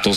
Táto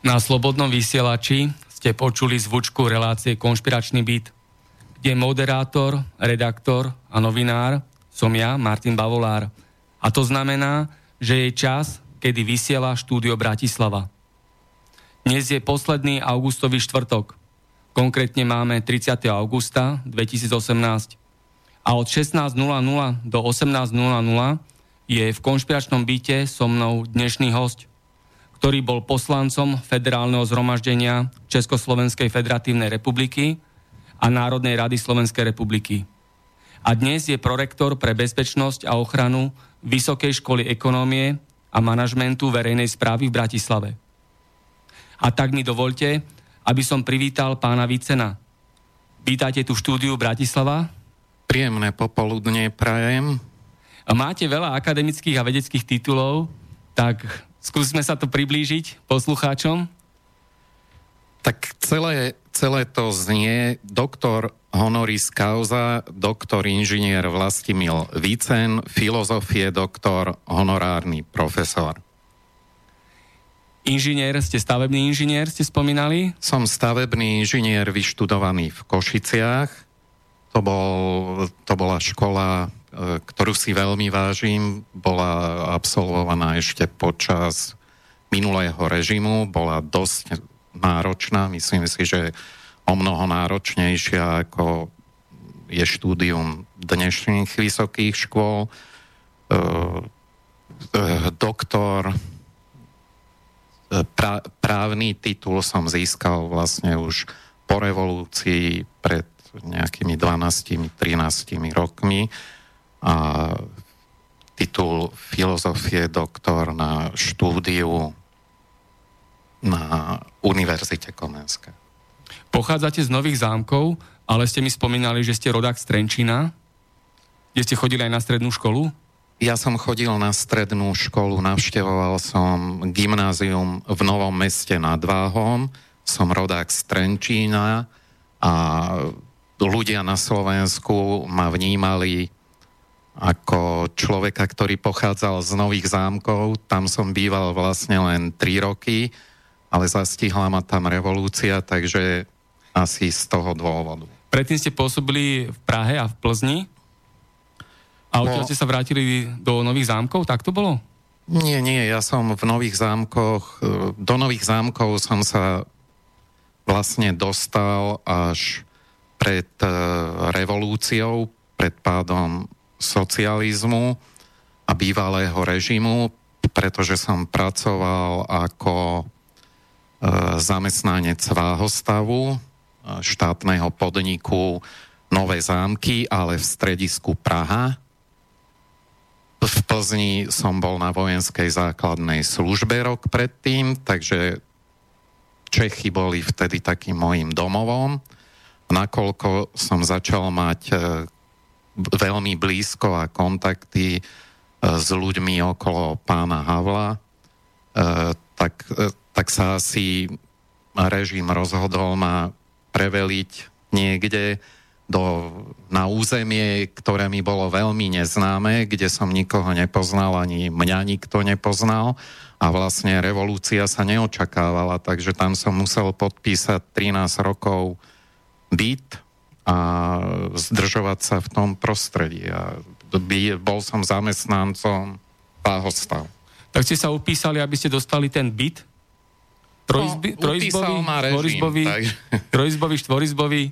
Na Slobodnom vysielači ste počuli zvučku relácie Konšpiračný byt, kde moderátor, redaktor a novinár som ja, Martin Bavolár. A to znamená, že je čas, kedy vysiela štúdio Bratislava. Dnes je posledný augustový štvrtok. Konkrétne máme 30. augusta 2018. A od 16.00 do 18.00 je v Konšpiračnom byte so mnou dnešný hosť, ktorý bol poslancom Federálneho zhromaždenia Československej federatívnej republiky a Národnej rady Slovenskej republiky. A dnes je prorektor pre bezpečnosť a ochranu Vysokej školy ekonomie a manažmentu verejnej správy v Bratislave. A tak mi dovoľte, aby som privítal pána Vícena. Vítajte tu v štúdiu Bratislava. Príjemné popoludne prajem. Máte veľa akademických a vedeckých titulov, tak skúsme sa to priblížiť poslucháčom. Tak celé to znie doktor honoris causa, doktor inžinier Vlastimil Vícen, filozofie doktor, honorárny profesor. Inžinier, ste stavebný inžinier, ste spomínali? Som stavebný inžinier vyštudovaný v Košiciach. To bola škola, ktorú si veľmi vážim, bola absolvovaná ešte počas minulého režimu, bola dosť náročná, myslím si, že omnoho náročnejšia ako je štúdium dnešných vysokých škôl. Doktor, právny titul som získal vlastne už po revolúcii pred nejakými 12-13 rokmi, a titul filozofie doktor na štúdiu na Univerzite Komenskej. Pochádzate z Nových Zámkov, ale ste mi spomínali, že ste rodák z Trenčína, kde ste chodili aj na strednú školu? Ja som chodil na strednú školu, navštevoval som gymnázium v Novom Meste nad Váhom, som rodák z Trenčína a ľudia na Slovensku ma vnímali ako človeka, ktorý pochádzal z Nových Zámkov. Tam som býval vlastne len 3 roky, ale zastihla ma tam revolúcia, takže asi z toho dôvodu. Predtým ste pôsobili v Prahe a v Plzni? A odtiaľ ste sa vrátili do Nových Zámkov? Tak to bolo? Nie, ja som v Nových Zámkoch, do Nových Zámkov som sa vlastne dostal až pred revolúciou, pred pádom socializmu a bývalého režimu, pretože som pracoval ako zamestnanec váhostavu štátneho podniku Nové Zámky, ale v stredisku Praha. V Plzni som bol na vojenskej základnej službe rok predtým, takže Čechy boli vtedy takým mojím domovom. Nakoľko som začal mať veľmi blízko a kontakty s ľuďmi okolo pána Havla, tak sa asi režim rozhodol ma preveliť niekde, na územie, ktoré mi bolo veľmi neznáme, kde som nikoho nepoznal, ani mňa nikto nepoznal a vlastne revolúcia sa neočakávala, takže tam som musel podpísať 13 rokov byt a zdržovať sa v tom prostredí. A bol som zamestnancom páhostav. Tak ste sa upísali, aby ste dostali ten byt? Trojizbový, štvorizbový?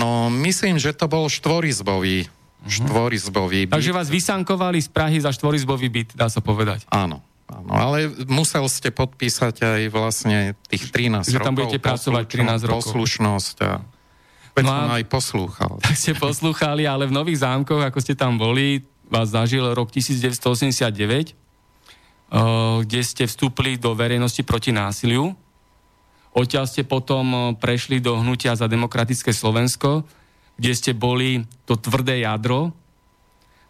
No, myslím, že to bol štvorizbový. Uh-huh. Štvorizbový byt. Takže vás vysankovali z Prahy za štvorizbový byt, dá sa povedať. Áno, ale musel ste podpísať aj vlastne tých 13 rokov. Že tam budete pracovať 13 rokov. Poslušnosť a... No a aj poslúchal. Tak ste poslúchali, ale v Nových Zámkoch, ako ste tam boli, vás zažil rok 1989, kde ste vstúpili do Verejnosti proti násiliu. Odtiaľ ste potom prešli do Hnutia za demokratické Slovensko, kde ste boli to tvrdé jadro,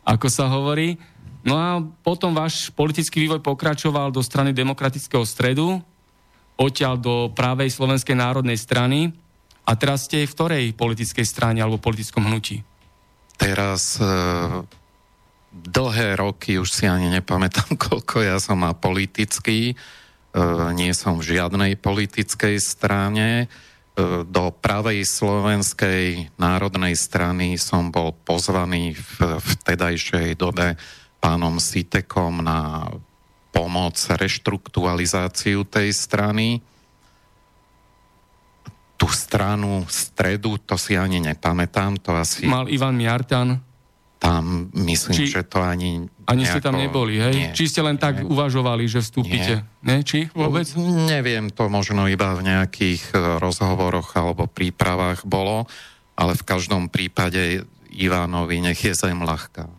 ako sa hovorí. No a potom váš politický vývoj pokračoval do Strany demokratického stredu, odtiaľ do Pravej Slovenskej národnej strany. A teraz ste v ktorej politickej strane alebo politickom hnutí? Teraz... Dlhé roky, už si ani nepamätám, koľko ja som apolitický. Nie som v žiadnej politickej strane. Do Pravej Slovenskej národnej strany som bol pozvaný v vtedajšej dobe pánom Sitekom na pomoc reštrukturalizáciu tej strany. Tú stranu stredu, to si ani nepamätám. To asi... Mal Ivan Miartan... Tam myslím, že to ani... Ani nejako, ste tam neboli, hej? Nie, či ste len tak uvažovali, že vstúpite? Nie. Či vôbec? Neviem, to možno iba v nejakých rozhovoroch alebo prípravách bolo, ale v každom prípade Ivanovi nech je zem ľahká.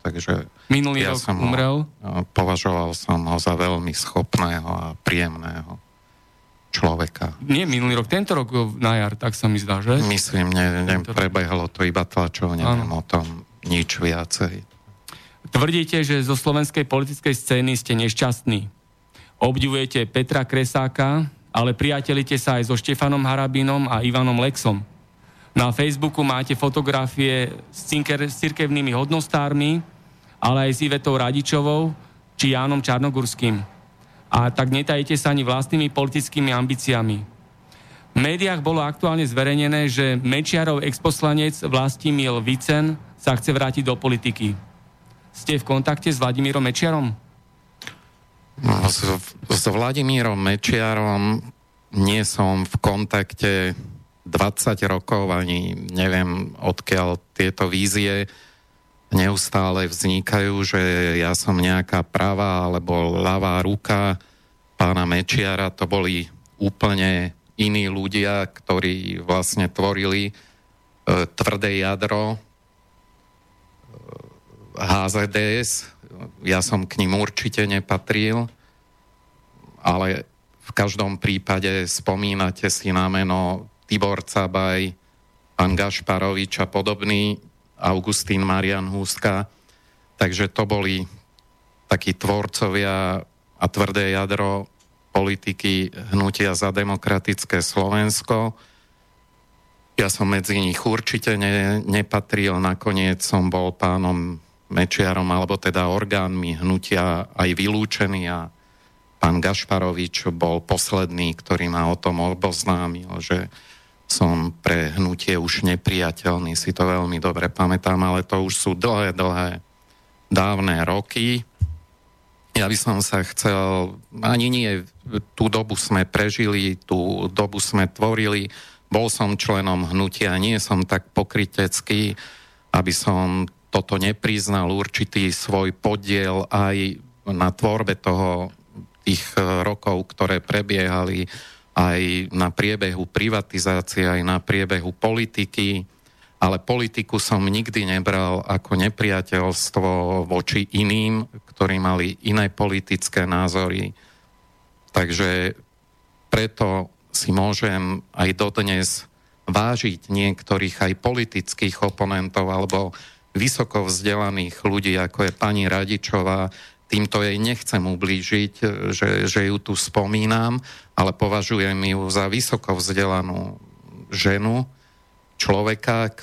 Takže... Minulý rok umrel? Považoval som ho za veľmi schopného a príjemného človeka. Nie minulý rok, tento rok na jar, tak sa mi zdá, že? Myslím, prebehlo to iba tlačov, neviem o tom nič viacej. Tvrdíte, že zo slovenskej politickej scény ste nešťastní. Obdivujete Petra Kresáka, ale priatelite sa aj so Štefanom Harabinom a Ivanom Lexom. Na Facebooku máte fotografie s cirkevnými hodnostármi, ale aj s Ivetou Radičovou či Jánom Čarnogurským. A tak netajíte sa ani vlastnými politickými ambíciami. V médiách bolo aktuálne zverejnené, že Mečiarov exposlanec Vlastimil Vícen sa chce vrátiť do politiky. Ste v kontakte s Vladimírom Mečiarom? S Vladimírom Mečiarom nie som v kontakte 20 rokov, ani neviem, odkiaľ tieto vízie neustále vznikajú, že ja som nejaká pravá alebo ľavá ruka pána Mečiara. To boli úplne iní ľudia, ktorí vlastne tvorili tvrdé jadro HZDS. Ja som k ním určite nepatril, ale v každom prípade spomínate si na meno Tibor Cabaj, pán Gašparovič a podobný, Augustín Marian Húska, takže to boli takí tvorcovia a tvrdé jadro politiky Hnutia za demokratické Slovensko. Ja som medzi nich určite nepatril, nakoniec som bol pánom Mečiarom, alebo teda orgánmi Hnutia aj vylúčený a pán Gašparovič bol posledný, ktorý ma o tom oboznámil, že som pre hnutie už nepriateľný, si to veľmi dobre pamätám, ale to už sú dlhé dávne roky. Ja by som sa chcel, ani nie, tú dobu sme prežili, tú dobu sme tvorili, bol som členom hnutia, nie som tak pokrytecký, aby som toto nepriznal, určitý svoj podiel aj na tvorbe tých rokov, ktoré prebiehali, aj na priebehu privatizácie, aj na priebehu politiky, ale politiku som nikdy nebral ako nepriateľstvo voči iným, ktorí mali iné politické názory. Takže preto si môžem aj dodnes vážiť niektorých aj politických oponentov alebo vysoko vzdelaných ľudí, ako je pani Radičová. Týmto jej nechcem ublížiť, že ju tu spomínam, ale považujem ju za vysoko vzdelanú ženu, človeka,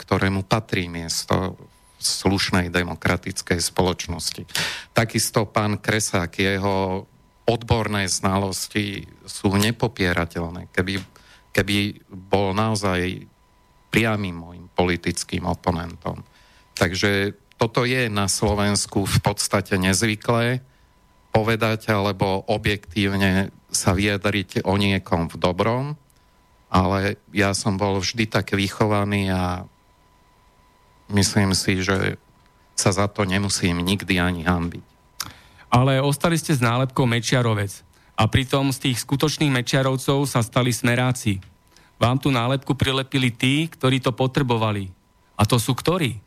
ktorému patrí miesto slušnej demokratickej spoločnosti. Takisto pán Kresák, jeho odborné znalosti sú nepopierateľné. Keby bol naozaj priamým môjim politickým oponentom. Takže toto je na Slovensku v podstate nezvyklé povedať alebo objektívne sa vyjadriť o niekom v dobrom, ale ja som bol vždy tak vychovaný a myslím si, že sa za to nemusím nikdy ani hanbiť. Ale ostali ste s nálepkou Mečiarovec a pritom z tých skutočných Mečiarovcov sa stali smeráci. Vám tú nálepku prilepili tí, ktorí to potrebovali. A to sú ktorí?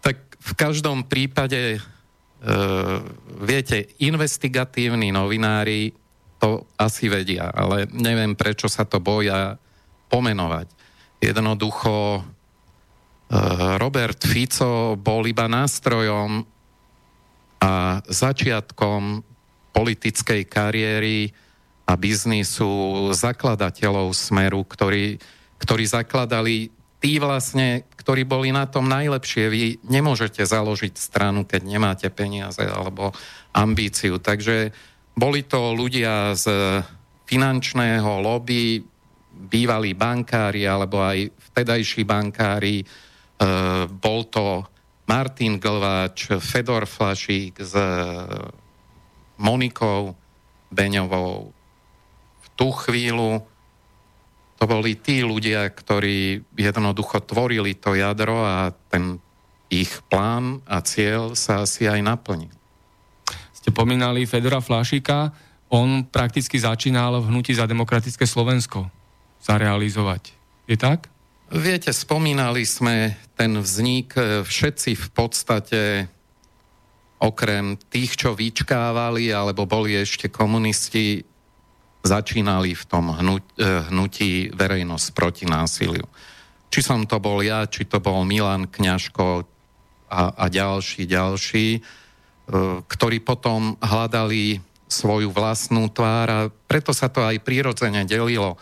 Tak v každom prípade, viete, investigatívni novinári to asi vedia, ale neviem, prečo sa to boja pomenovať. Jednoducho, Robert Fico bol iba nástrojom a začiatkom politickej kariéry a biznisu zakladateľov Smeru, ktorí zakladali tí vlastne, ktorí boli na tom najlepšie. Vy nemôžete založiť stranu, keď nemáte peniaze alebo ambíciu. Takže boli to ľudia z finančného lobby, bývalí bankári alebo aj vtedajší bankári. Bol to Martin Glváč, Fedor Flašík s Monikou Beňovou. Tú chvíľu to boli tí ľudia, ktorí jednoducho tvorili to jadro a ten ich plán a cieľ sa asi aj naplnil. Ste pomínali Fedora Flašíka, on prakticky začínal v Hnutí za demokratické Slovensko zarealizovať. Je tak? Viete, spomínali sme ten vznik všetci v podstate, okrem tých, čo vyčkávali, alebo boli ešte komunisti, začínali v tom hnutí verejnosť proti násiliu. Či som to bol ja, či to bol Milan Kňažko a ďalší, ktorí potom hľadali svoju vlastnú tvár a preto sa to aj prirodzene delilo.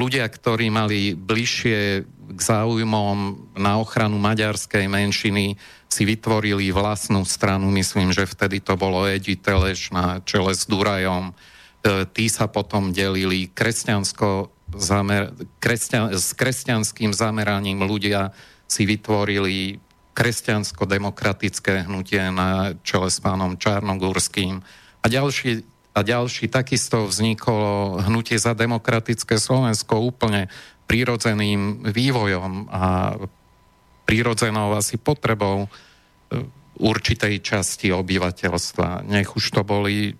Ľudia, ktorí mali bližšie k záujmom na ochranu maďarskej menšiny, si vytvorili vlastnú stranu. Myslím, že vtedy to bolo Edi Teleš na čele s Durajom. Tí sa potom delili s kresťanským zameraním ľudia si vytvorili kresťansko-demokratické hnutie na čele s pánom Čarnogurským. A ďalší takisto vzniklo Hnutie za demokratické Slovensko úplne prirodzeným vývojom a prirodzenou asi potrebou určitej časti obyvateľstva. Nech už to boli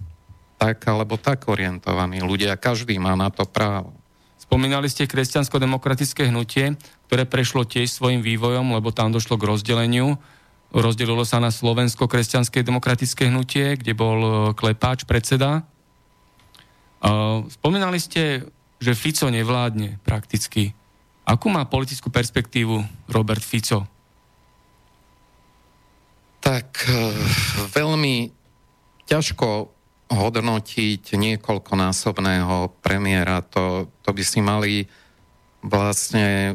tak alebo tak orientovaní ľudia. Každý má na to právo. Spomínali ste kresťansko-demokratické hnutie, ktoré prešlo tiež svojim vývojom, lebo tam došlo k rozdeleniu. Rozdelilo sa na slovensko-kresťanské demokratické hnutie, kde bol Klepáč predseda. Spomínali ste, že Fico nevládne prakticky. Akú má politickú perspektívu Robert Fico? Tak veľmi ťažko hodnotiť niekoľkonásobného premiéra, to by si mali vlastne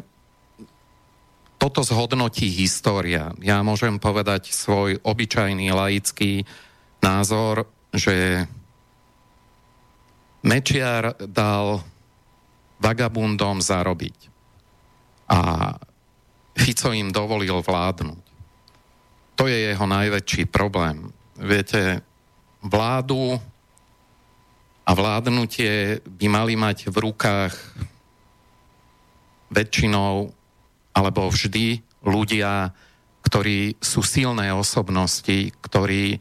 toto zhodnotí história. Ja môžem povedať svoj obyčajný laický názor, že Mečiar dal vagabundom zarobiť a Fico im dovolil vládnuť. To je jeho najväčší problém. Viete, vládu a vládnutie by mali mať v rukách väčšinou alebo vždy ľudia, ktorí sú silné osobnosti, ktorí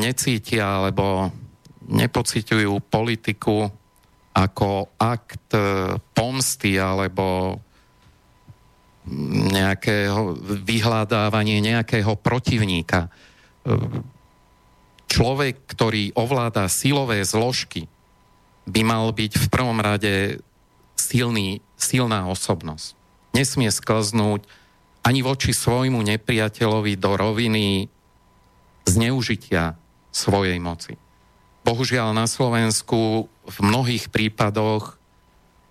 necítia alebo nepociťujú politiku ako akt pomsty alebo nejakého vyhľadávanie nejakého protivníka. Človek, ktorý ovláda silové zložky, by mal byť v prvom rade silná osobnosť. Nesmie sklznúť ani voči svojmu nepriateľovi do roviny zneužitia svojej moci. Bohužiaľ na Slovensku v mnohých prípadoch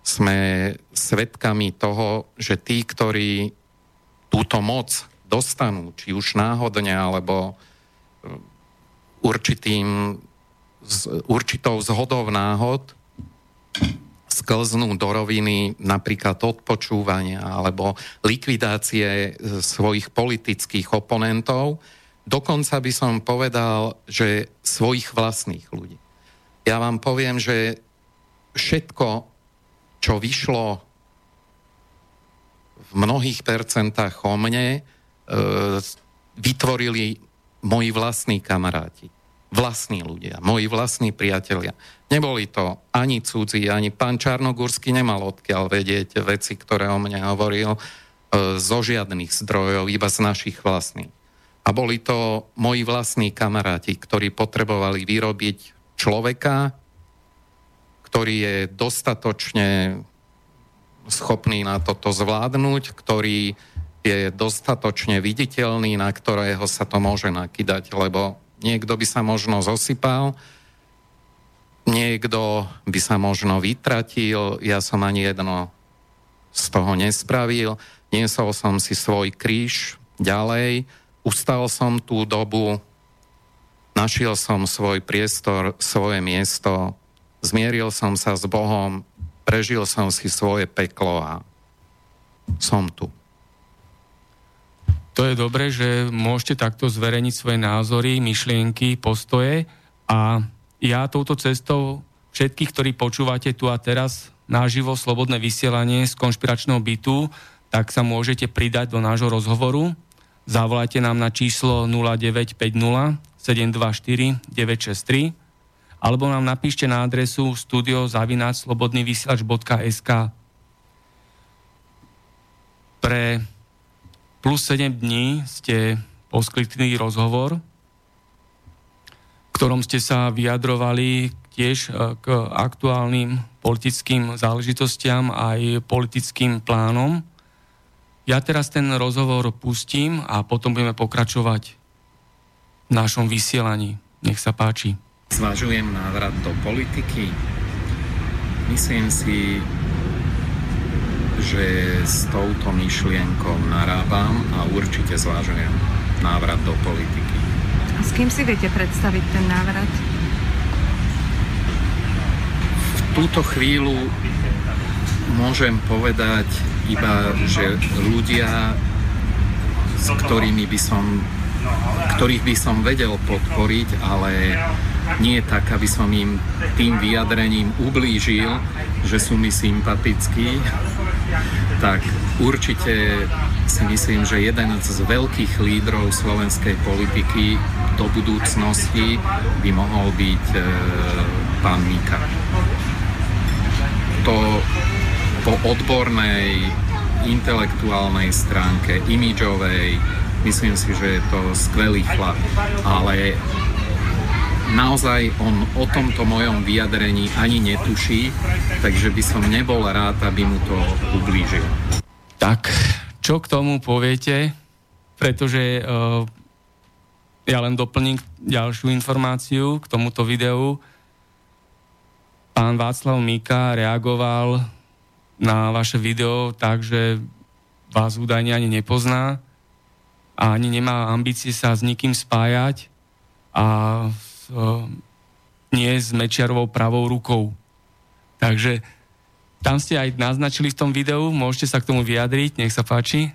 sme svedkami toho, že tí, ktorí túto moc dostanú, či už náhodne, alebo určitou zhodou náhod, sklznú do roviny napríklad odpočúvania alebo likvidácie svojich politických oponentov. Dokonca by som povedal, že svojich vlastných ľudí. Ja vám poviem, že všetko, čo vyšlo v mnohých percentách o mne, vytvorili moji vlastní kamaráti, vlastní ľudia, moji vlastní priatelia. Neboli to ani cudzí, ani pán Čarnogurský nemal odkiaľ vedieť veci, ktoré o mne hovoril, zo žiadnych zdrojov, iba z našich vlastných. A boli to moji vlastní kamaráti, ktorí potrebovali vyrobiť človeka, ktorý je dostatočne schopný na toto zvládnuť, ktorý je dostatočne viditeľný, na ktorého sa to môže nakydať, lebo niekto by sa možno zosypal, niekto by sa možno vytratil, ja som ani jedno z toho nespravil, niesol som si svoj kríž ďalej, ustal som tú dobu, našiel som svoj priestor, svoje miesto, zmieril som sa s Bohom, prežil som si svoje peklo a som tu. To je dobré, že môžete takto zverejniť svoje názory, myšlienky, postoje a ja touto cestou všetkých, ktorí počúvate tu a teraz naživo slobodné vysielanie z konšpiračného bytu, tak sa môžete pridať do nášho rozhovoru. Zavolajte nám na číslo 0950 724 963 alebo nám napíšte na adresu studio@slobodnyvysielac.sk. Pre plus 7 dní ste poskytli rozhovor, v ktorom ste sa vyjadrovali tiež k aktuálnym politickým záležitostiam aj politickým plánom. Ja teraz ten rozhovor pustím a potom budeme pokračovať v našom vysielaní. Nech sa páči. Zvažujem návrat do politiky. Myslím si, že s touto myšlienkou narábam a určite zvážujem návrat do politiky. A s kým si viete predstaviť ten návrat? V túto chvíľu môžem povedať iba, že ľudia, ktorých by som vedel podporiť, ale nie tak, aby som im tým vyjadrením ublížil, že sú mi sympatickí, tak určite si myslím, že jeden z veľkých lídrov slovenskej politiky do budúcnosti by mohol byť pán Mika. To po odbornej, intelektuálnej stránke, imidžovej, myslím si, že je to skvelý chlap, ale naozaj on o tomto mojom vyjadrení ani netuší, takže by som nebol rád, aby mu to ublížil. Tak, čo k tomu poviete? Pretože ja len doplním ďalšiu informáciu k tomuto videu. Pán Václav Mika reagoval na vaše video tak, že vás údajne ani nepozná a ani nemá ambície sa s nikým spájať a nie s Mečiarovou pravou rukou. Takže tam ste aj naznačili v tom videu, môžete sa k tomu vyjadriť, nech sa páči.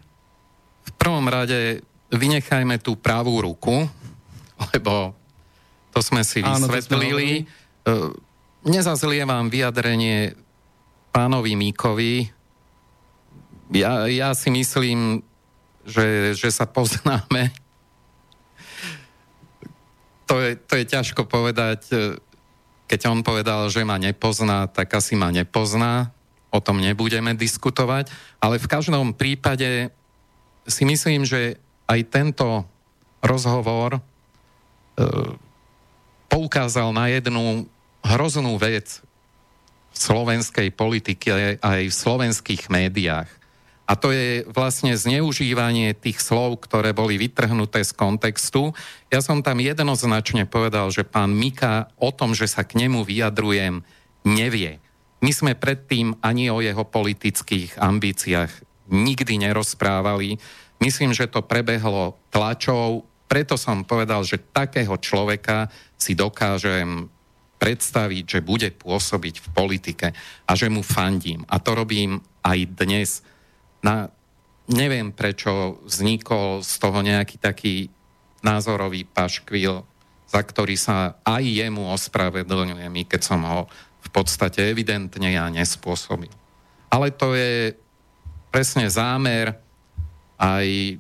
V prvom rade vynechajme tú pravú ruku, lebo to sme si vysvetlili. Nezazlievam vyjadrenie pánovi Mikovi. Ja si myslím, že sa poznáme. To je ťažko povedať, keď on povedal, že ma nepozná, tak asi ma nepozná, o tom nebudeme diskutovať, ale v každom prípade si myslím, že aj tento rozhovor poukázal na jednu hroznú vec v slovenskej politike aj v slovenských médiách. A to je vlastne zneužívanie tých slov, ktoré boli vytrhnuté z kontextu. Ja som tam jednoznačne povedal, že pán Mika o tom, že sa k nemu vyjadrujem, nevie. My sme predtým ani o jeho politických ambíciách nikdy nerozprávali. Myslím, že to prebehlo tlačou, preto som povedal, že takého človeka si dokážem predstaviť, že bude pôsobiť v politike a že mu fandím. A to robím aj dnes. Neviem, prečo vznikol z toho nejaký taký názorový paškvil, za ktorý sa aj jemu ospravedlňujem, keď som ho v podstate evidentne ja nespôsobil. Ale to je presne zámer aj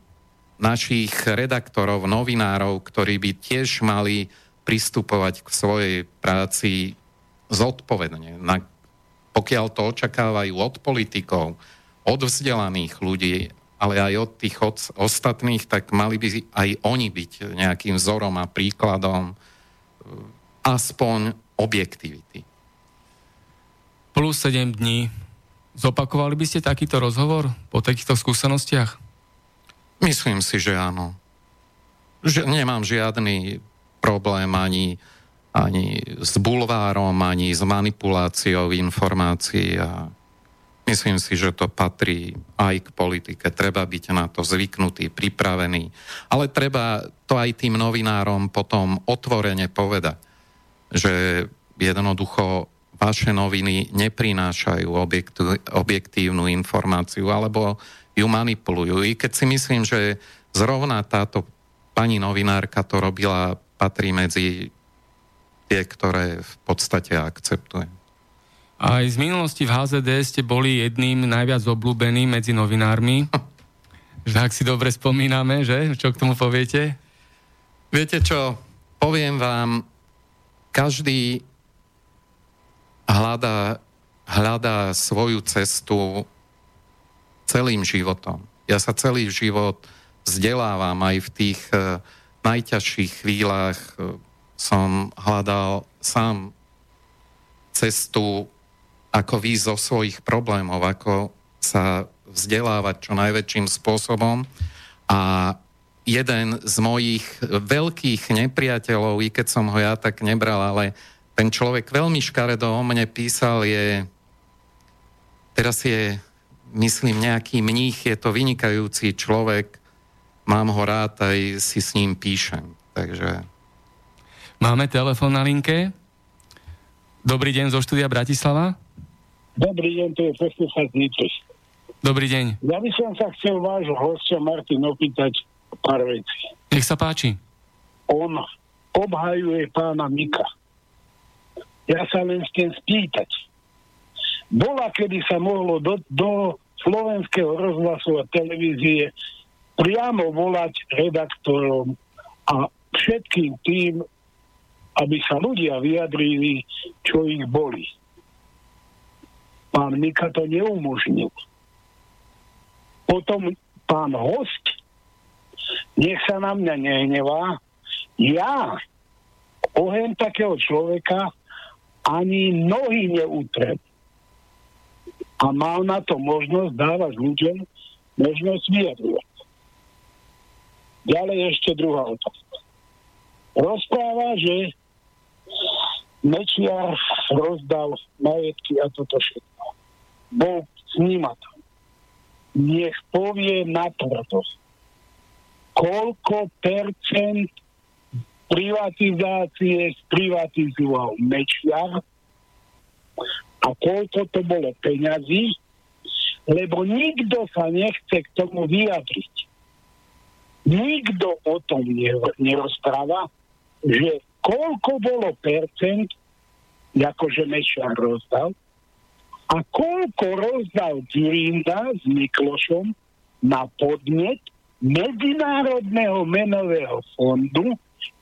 našich redaktorov, novinárov, ktorí by tiež mali pristupovať k svojej práci zodpovedne. Pokiaľ to očakávajú od politikov, od vzdelaných ľudí, ale aj od tých ostatných, tak mali by aj oni byť nejakým vzorom a príkladom aspoň objektivity. Plus 7 dní. Zopakovali by ste takýto rozhovor po takýchto skúsenostiach? Myslím si, že áno. Že nemám žiadny problém ani s bulvárom, ani s manipuláciou informácií a myslím si, že to patrí aj k politike. Treba byť na to zvyknutý, pripravený, ale treba to aj tým novinárom potom otvorene povedať, že jednoducho vaše noviny neprinášajú objektívnu informáciu alebo ju manipulujú. I keď si myslím, že zrovna táto pani novinárka to robila, patrí medzi tie, ktoré v podstate akceptujem. Aj z minulosti v HZD ste boli jedným najviac obľúbeným medzi novinármi. Ak si dobre spomíname, že? Čo k tomu poviete? Viete čo? Poviem vám, každý hľadá svoju cestu celým životom. Ja sa celý život vzdelávam aj v tých najťažších chvíľach som hľadal sám cestu, ako výjsť zo svojich problémov, ako sa vzdelávať čo najväčším spôsobom. A jeden z mojich veľkých nepriateľov, i keď som ho ja tak nebral, ale ten človek veľmi škaredo o mne písal, teraz je, myslím, nejaký mních, je to vynikajúci človek, mám ho rád, aj si s ním píšem. Takže máme telefón na linke. Dobrý deň zo štúdia Bratislava. Dobrý deň, to je profesor Ničeš. Dobrý deň. Ja by som sa chcel vášho hostia Martin opýtať pár vecí. Nech sa páči. On obhajuje pána Mika. Ja sa len chcem spýtať. Bola, kedy sa mohlo do slovenského rozhlasu a televízie priamo volať redaktorom a všetkým tým, aby sa ľudia vyjadrili, čo ich boli. Pán Mika to neumožnil. Potom pán host, nech sa na mňa nehnevá, ja ohem takého človeka ani nohy neutrem. A mal na to možnosť dávať ľuďom možnosť vyjadriť. Ďalej ešte druhá otázka. Rozpráva, že Mečiar rozdal majetky a toto všetko. Bol snímatý. Nech povie natvrdo, koľko percent privatizácie sprivatizoval Mečiar a koľko to bolo peňazí, lebo nikto sa nechce k tomu vyjadriť. Nikto o tom nerozpráva, že koľko bolo percent, akože Mečiar rozdal, a koľko rozdal Dzurinda s Miklošom na podnet Medzinárodného menového fondu,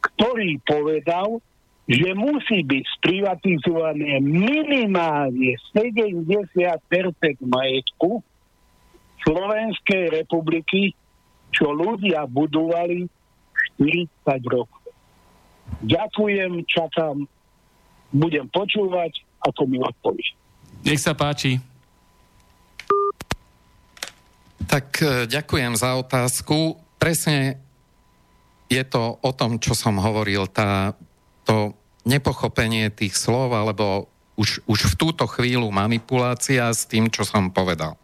ktorý povedal, že musí byť sprivatizované minimálne 70% majetku Slovenskej republiky, čo ľudia budovali 40 rokov. Ďakujem, čakám, budem počúvať, ako mi odpovieš. Nech sa páči. Tak ďakujem za otázku. Presne je to o tom, čo som hovoril, to nepochopenie tých slov, alebo už v túto chvíľu manipulácia s tým, čo som povedal.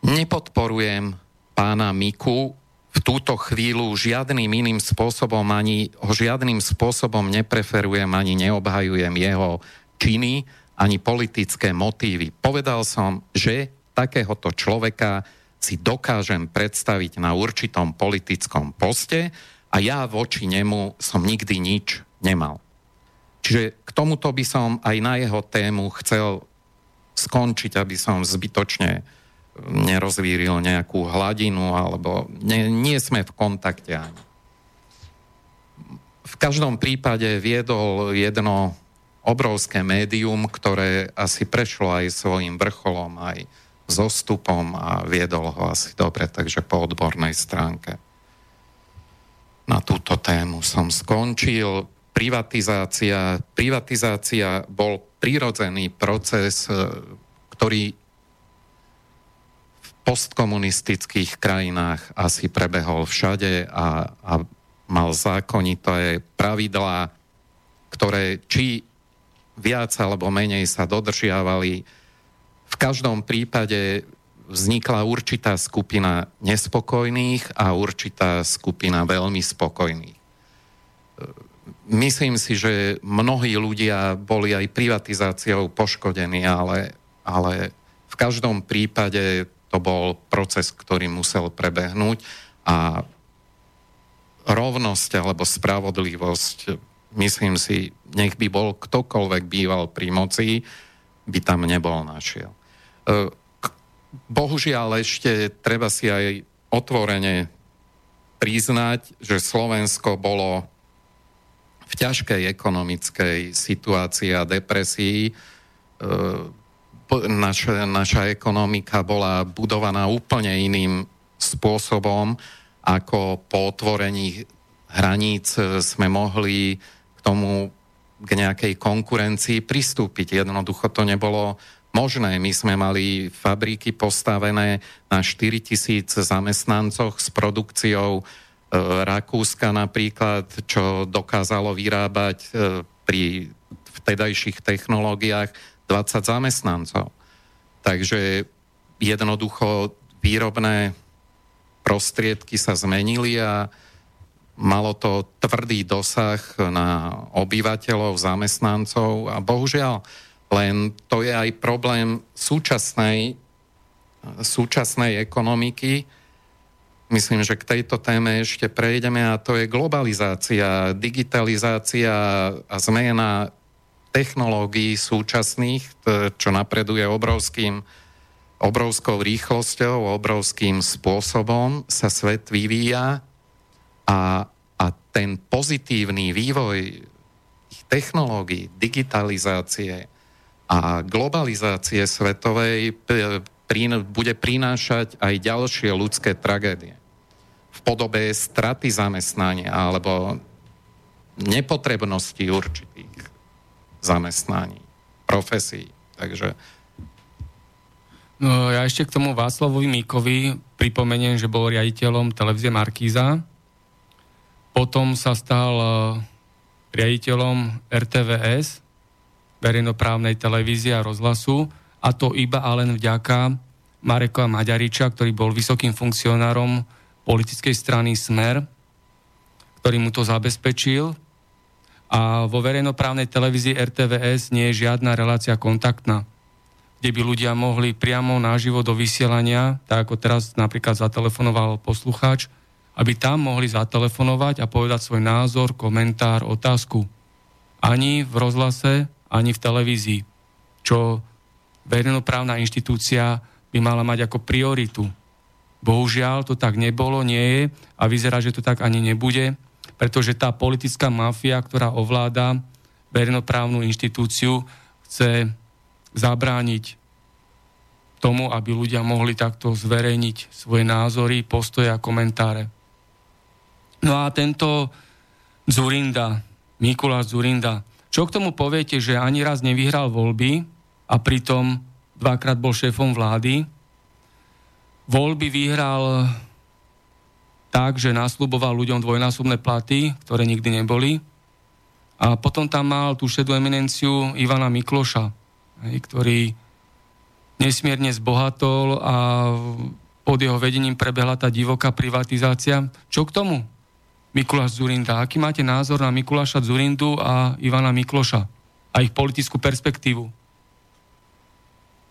Nepodporujem pána Miku v túto chvíľu žiadnym iným spôsobom, ani ho žiadnym spôsobom nepreferujem, ani neobhajujem jeho činy, ani politické motívy. Povedal som, že takéhoto človeka si dokážem predstaviť na určitom politickom poste a ja voči nemu som nikdy nič nemal. Čiže k tomuto by som aj na jeho tému chcel skončiť, aby som zbytočne nerozvíril nejakú hladinu, alebo nie sme v kontakte ani. V každom prípade viedol jedno obrovské médium, ktoré asi prešlo aj svojim vrcholom, aj zostupom a viedol ho asi dobre, takže po odbornej stránke. Na túto tému som skončil. Privatizácia bol prirodzený proces, ktorý v postkomunistických krajinách asi prebehol všade a mal zákonité pravidlá, ktoré či viac alebo menej sa dodržiavali. V každom prípade vznikla určitá skupina nespokojných a určitá skupina veľmi spokojných. Myslím si, že mnohí ľudia boli aj privatizáciou poškodení, ale v každom prípade to bol proces, ktorý musel prebehnúť a rovnosť alebo spravodlivosť, myslím si, nech by bol ktokoľvek býval pri moci, by tam nebol našiel. Bohužiaľ ešte treba si aj otvorene priznať, že Slovensko bolo v ťažkej ekonomickej situácii a depresii. Naša ekonomika bola budovaná úplne iným spôsobom, ako po otvorení hraníc sme mohli k tomu, k nejakej konkurencii pristúpiť. Jednoducho to nebolo možné. My sme mali fabriky postavené na 4 000 zamestnancoch s produkciou Rakúska napríklad, čo dokázalo vyrábať pri vtedajších technológiách 20 zamestnancov. Takže jednoducho výrobné prostriedky sa zmenili a malo to tvrdý dosah na obyvateľov, zamestnancov a bohužiaľ, len to je aj problém súčasnej ekonomiky. Myslím, že k tejto téme ešte prejdeme a to je globalizácia, digitalizácia a zmena technológií súčasných, čo napreduje obrovskou rýchlosťou, obrovským spôsobom sa svet vyvíja. A ten pozitívny vývoj technológií, digitalizácie a globalizácie svetovej bude prinášať aj ďalšie ľudské tragédie v podobe straty zamestnania alebo nepotrebnosti určitých zamestnaní, profesí. Takže no, ja ešte k tomu Václavovi Mikovi pripomeniem, že bol riaditeľom televízie Markíza. Potom sa stal riaditeľom RTVS, verejnoprávnej televízie a rozhlasu, a to iba a len vďaka Mareka Maďariča, ktorý bol vysokým funkcionárom politickej strany Smer, ktorý mu to zabezpečil. A vo verejnoprávnej televízii RTVS nie je žiadna relácia kontaktná, kde by ľudia mohli priamo naživo do vysielania, tak ako teraz napríklad zatelefonoval poslucháč, aby tam mohli zatelefonovať a povedať svoj názor, komentár, otázku. Ani v rozhlase, ani v televízii, čo verejnoprávna inštitúcia by mala mať ako prioritu. Bohužiaľ, to tak nebolo, nie je a vyzerá, že to tak ani nebude, pretože tá politická mafia, ktorá ovláda verejnoprávnu inštitúciu, chce zabrániť tomu, aby ľudia mohli takto zverejniť svoje názory, postoje a komentáre. No a tento Dzurinda, Mikuláš Dzurinda, čo k tomu poviete, že ani raz nevyhral voľby a pritom dvakrát bol šéfom vlády? Voľby vyhral tak, že nasľuboval ľuďom dvojnásobné platy, ktoré nikdy neboli, A potom tam mal tú šedú eminenciu Ivana Mikloša, ktorý nesmierne zbohatol a pod jeho vedením prebehla tá divoká privatizácia. Čo k tomu? Mikuláš Dzurinda. Aký máte názor na Mikuláša Dzurindu a Ivana Mikloša a ich politickú perspektívu?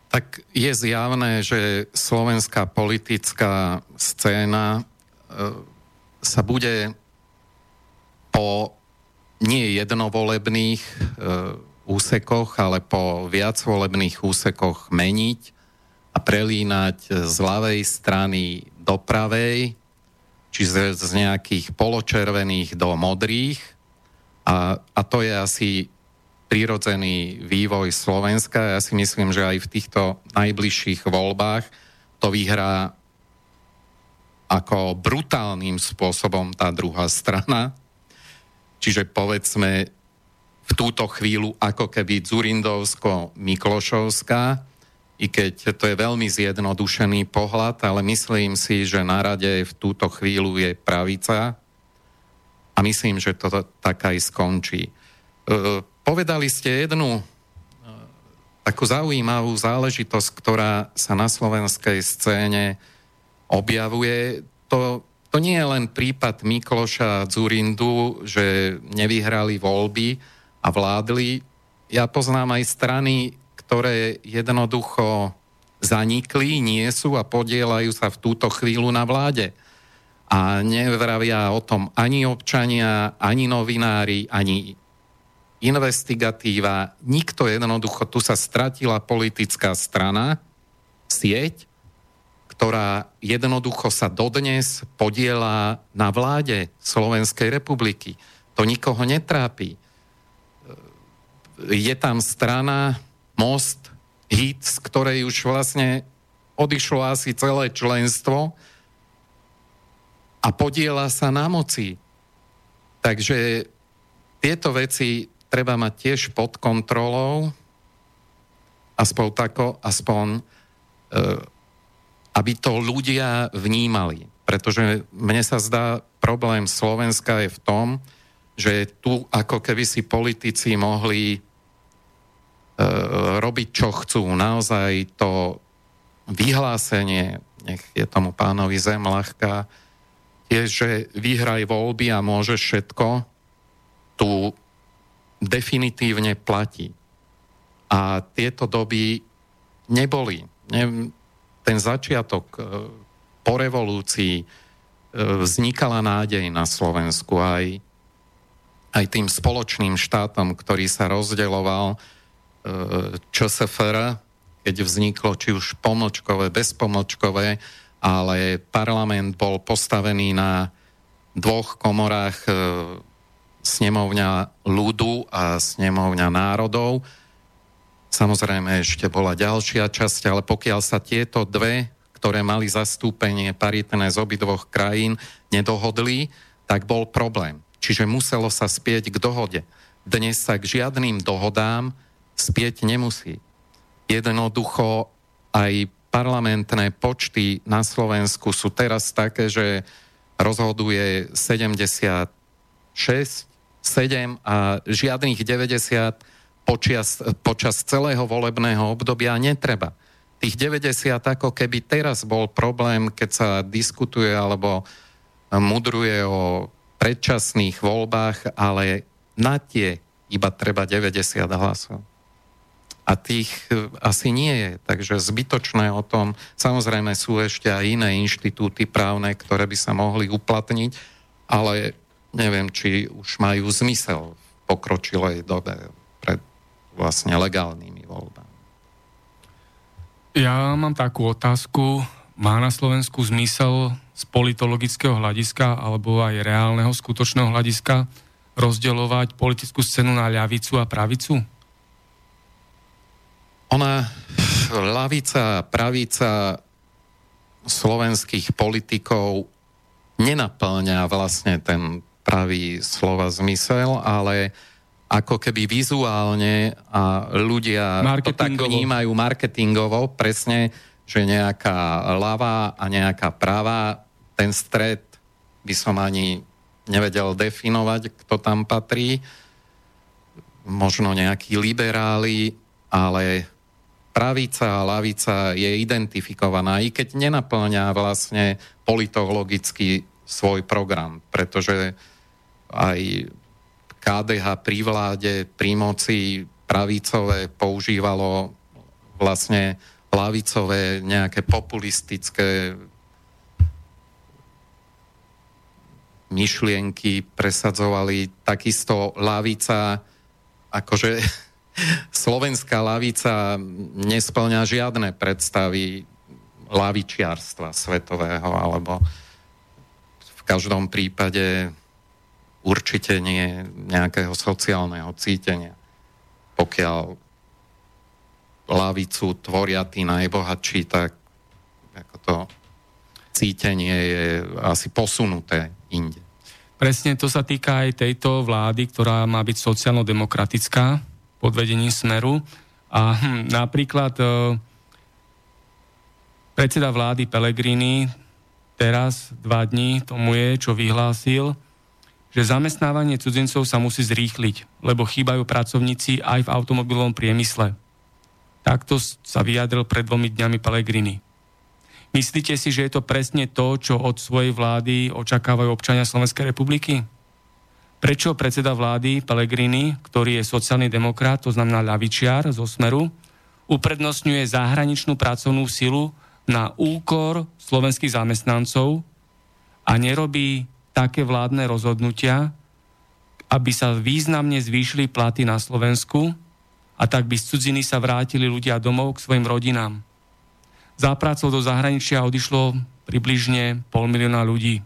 Tak je zjavné, že slovenská politická scéna sa bude po nie jednovolebných úsekoch, ale po viacvolebných úsekoch meniť a prelínať z ľavej strany do pravej, čiže z nejakých poločervených do modrých. A to je asi prirodzený vývoj Slovenska. Ja si myslím, že aj v týchto najbližších voľbách to vyhrá ako brutálnym spôsobom tá druhá strana. Čiže povedzme v túto chvíľu ako keby Dzurindovsko-Miklošovská, i keď to je veľmi zjednodušený pohľad, ale myslím si, že na rade v túto chvíľu je pravica a myslím, že to tak aj skončí. Povedali ste jednu takú zaujímavú záležitosť, ktorá sa na slovenskej scéne objavuje. To nie je len prípad Mikloša a Dzurindu, že nevyhrali voľby a vládli. Ja poznám aj strany, ktoré jednoducho zanikli, nie sú a podielajú sa v túto chvíľu na vláde. A nevravia o tom ani občania, ani novinári, ani investigatíva. Nikto jednoducho, tu sa stratila politická strana, sieť, ktorá jednoducho sa dodnes podieľa na vláde Slovenskej republiky. To nikoho netrápi. Je tam strana Most, HIT, z ktorej už vlastne odišlo asi celé členstvo a podieľa sa na moci. Takže tieto veci treba mať tiež pod kontrolou, aspoň aby to ľudia vnímali. Pretože mne sa zdá, problém Slovenska je v tom, že tu ako keby si politici mohli robiť, čo chcú. Naozaj to vyhlásenie, nech je tomu pánovi zem ľahká, je, že vyhraj voľby a môžeš všetko, tu definitívne platí. A tieto doby neboli. Ten začiatok po revolúcii vznikala nádej na Slovensku aj tým spoločným štátom, ktorý sa rozdeľoval ČSFR, keď vzniklo či už pomlčkové, bezpomlčkové, ale parlament bol postavený na dvoch komorách, snemovňa ľudu a snemovňa národov. Samozrejme, ešte bola ďalšia časť, ale pokiaľ sa tieto dve, ktoré mali zastúpenie paritné z obidvoch krajín, nedohodli, tak bol problém. Čiže muselo sa spieť k dohode. Dnes sa k žiadnym dohodám spieť nemusí. Jednoducho aj parlamentné počty na Slovensku sú teraz také, že rozhoduje 76, 7 a žiadnych 90 počas celého volebného obdobia netreba. Tých 90 ako keby teraz bol problém, keď sa diskutuje alebo mudruje o predčasných voľbách, ale na tie iba treba 90 hlasov. A tých asi nie je, takže zbytočné o tom. Samozrejme sú ešte aj iné inštitúty právne, ktoré by sa mohli uplatniť, ale neviem, či už majú zmysel v pokročilej dobe vlastne legálnymi voľbami. Ja mám takú otázku. Má na Slovensku zmysel z politologického hľadiska alebo aj reálneho, skutočného hľadiska rozdeľovať politickú scénu na ľavicu a pravicu? Ona, ľavica a pravica slovenských politikov nenapĺňa vlastne ten pravý slova zmysel, ale ako keby vizuálne a ľudia to tak vnímajú marketingovo, presne, že nejaká ľavá a nejaká pravá, ten stred by som ani nevedel definovať, kto tam patrí. možno nejakí liberáli, ale pravica a ľavica je identifikovaná, i keď nenapĺňa vlastne politologicky svoj program, pretože aj KDH pri vláde, pri moci pravicové používalo vlastne ľavicové nejaké populistické myšlienky, presadzovali takisto ľavica, akože slovenská ľavica nespĺňa žiadne predstavy ľavičiarstva svetového, alebo v každom prípade určite nie nejakého sociálneho cítenia, pokiaľ ľavicu tvoria tí najbohatší, tak ako to cítenie je asi posunuté inde. Presne, to sa týka aj tejto vlády, ktorá má byť sociálno-demokratická pod vedením Smeru. A napríklad predseda vlády Pellegrini teraz 2 dni tomu je, čo vyhlásil, že zamestnávanie cudzincov sa musí zrýchliť, lebo chýbajú pracovníci aj v automobilovom priemysle. Takto sa vyjadril pred 2 dňami Pellegrini. Myslíte si, že je to presne to, čo od svojej vlády očakávajú občania Slovenskej republiky? Prečo predseda vlády Pellegrini, ktorý je sociálny demokrat, to znamená ľavičiar zo Smeru, uprednostňuje zahraničnú pracovnú silu na úkor slovenských zamestnancov a nerobí také vládne rozhodnutia, aby sa významne zvýšili platy na Slovensku a tak by z cudziny sa vrátili ľudia domov k svojim rodinám? Za prácou do zahraničia odišlo približne 500 000 ľudí,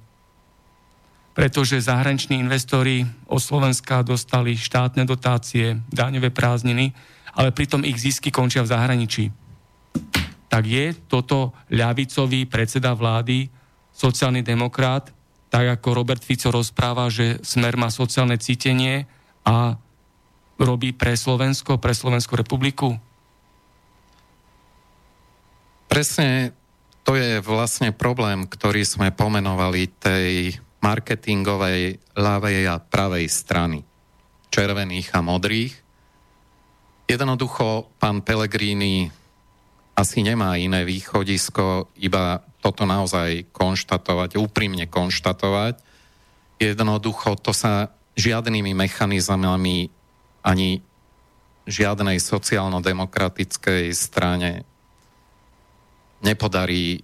pretože zahraniční investori od Slovenska dostali štátne dotácie, daňové prázdniny, ale pritom ich zisky končia v zahraničí. Tak je toto ľavicový predseda vlády, sociálny demokrat, tak ako Robert Fico rozpráva, že Smer má sociálne cítenie a robí pre Slovensko, pre Slovenskú republiku? Presne to je vlastne problém, ktorý sme pomenovali tej marketingovej ľavej a pravej strany, červených a modrých. Jednoducho pán Pellegrini asi nemá iné východisko, iba toto naozaj konštatovať, úprimne konštatovať. Jednoducho to sa žiadnymi mechanizmami ani žiadnej sociálno-demokratickej strane nepodarí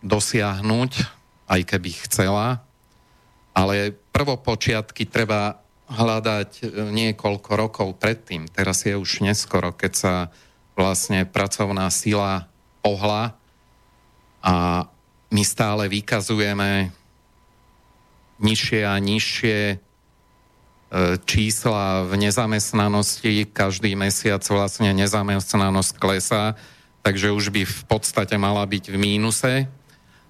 dosiahnuť, aj keby chcela, ale prvopočiatky treba hľadať niekoľko rokov predtým. Teraz je už neskoro, keď sa vlastne pracovná sila pohla a my stále vykazujeme nižšie a nižšie čísla v nezamestnanosti. Každý mesiac vlastne nezamestnanosť klesá, takže už by v podstate mala byť v mínuse.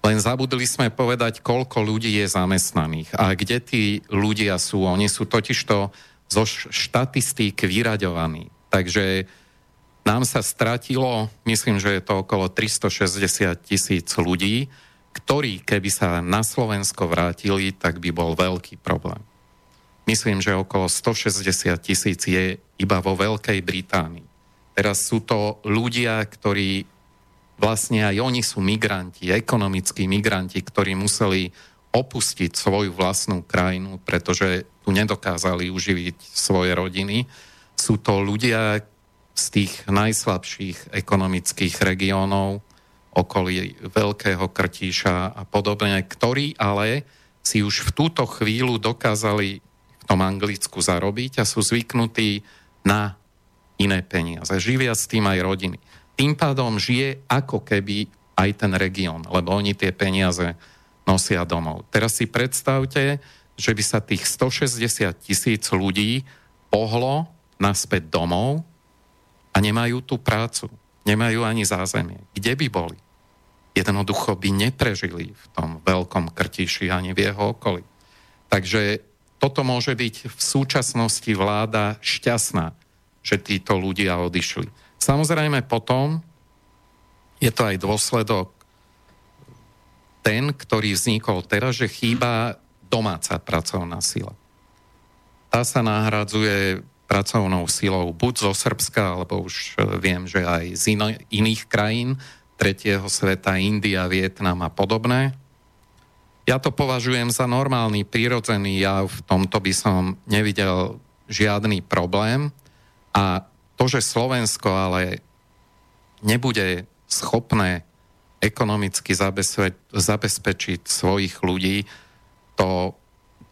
Len zabudli sme povedať, koľko ľudí je zamestnaných a kde tí ľudia sú. Oni sú totižto zo štatistík vyraďovaní. Takže nám sa stratilo, myslím, že je to okolo 360 000 ľudí, ktorí, keby sa na Slovensko vrátili, tak by bol veľký problém. Myslím, že okolo 160 000 je iba vo Veľkej Británii. Teraz sú to ľudia, ktorí vlastne aj oni sú migranti, ekonomickí migranti, ktorí museli opustiť svoju vlastnú krajinu, pretože tu nedokázali uživiť svoje rodiny. Sú to ľudia z tých najslabších ekonomických regiónov, okolí Veľkého Krtíša a podobne, ktorí ale si už v túto chvíľu dokázali v tom Anglicku zarobiť a sú zvyknutí na iné peniaze. Živia s tým aj rodiny. Tým pádom žije ako keby aj ten región, lebo oni tie peniaze nosia domov. Teraz si predstavte, že by sa tých 160 000 ľudí pohlo naspäť domov a nemajú tú prácu. Nemajú ani zázemie. Kde by boli? Jednoducho by neprežili v tom Veľkom Krtíši ani v jeho okolí. Takže toto môže byť v súčasnosti vláda šťastná, že títo ľudia odišli. Samozrejme potom je to aj dôsledok ten, ktorý vznikol teraz, že chýba domáca pracovná sila. Tá sa nahradzuje pracovnou silou buď zo Srbska, alebo už viem, že aj z iných krajín, tretieho sveta, India, Vietnam a podobné. Ja to považujem za normálny, prirodzený jav, v tomto by som nevidel žiadny problém. A to, že Slovensko ale nebude schopné ekonomicky zabezpečiť svojich ľudí, to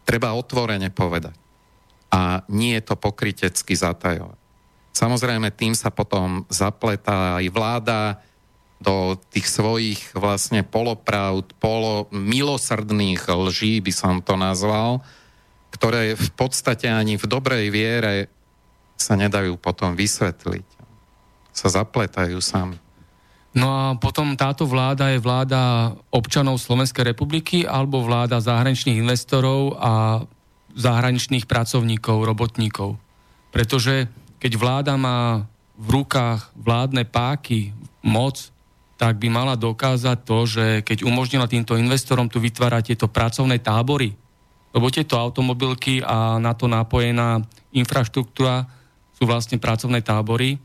treba otvorene povedať. A nie je to pokrytecky zatajovať. Samozrejme, tým sa potom zapletá aj vláda do tých svojich vlastne polopravd, milosrdných lží, by som to nazval, ktoré v podstate ani v dobrej viere sa nedajú potom vysvetliť. Sa zapletajú sami. No a potom táto vláda je vláda občanov Slovenskej republiky alebo vláda zahraničných investorov a zahraničných pracovníkov, robotníkov. Pretože keď vláda má v rukách vládne páky, moc, tak by mala dokázať to, že keď umožnila týmto investorom tu vytvárať tieto pracovné tábory, lebo tieto automobilky a na to nápojená infraštruktúra sú vlastne pracovné tábory.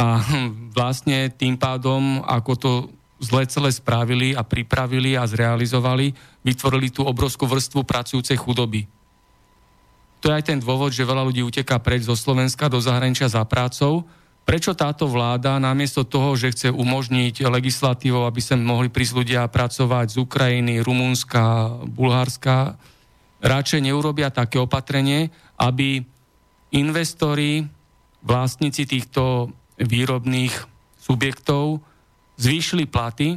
A vlastne tým pádom, ako to zle celé spravili a pripravili a zrealizovali, vytvorili tú obrovskú vrstvu pracujúcej chudoby. To je aj ten dôvod, že veľa ľudí uteká preč zo Slovenska do zahraničia za prácou. Prečo táto vláda namiesto toho, že chce umožniť legislatívou, aby sem mohli prísť ľudia pracovať z Ukrajiny, Rumunska, Bulharska, radšej neurobia také opatrenie, aby investori, vlastníci týchto výrobných subjektov zvýšili platy?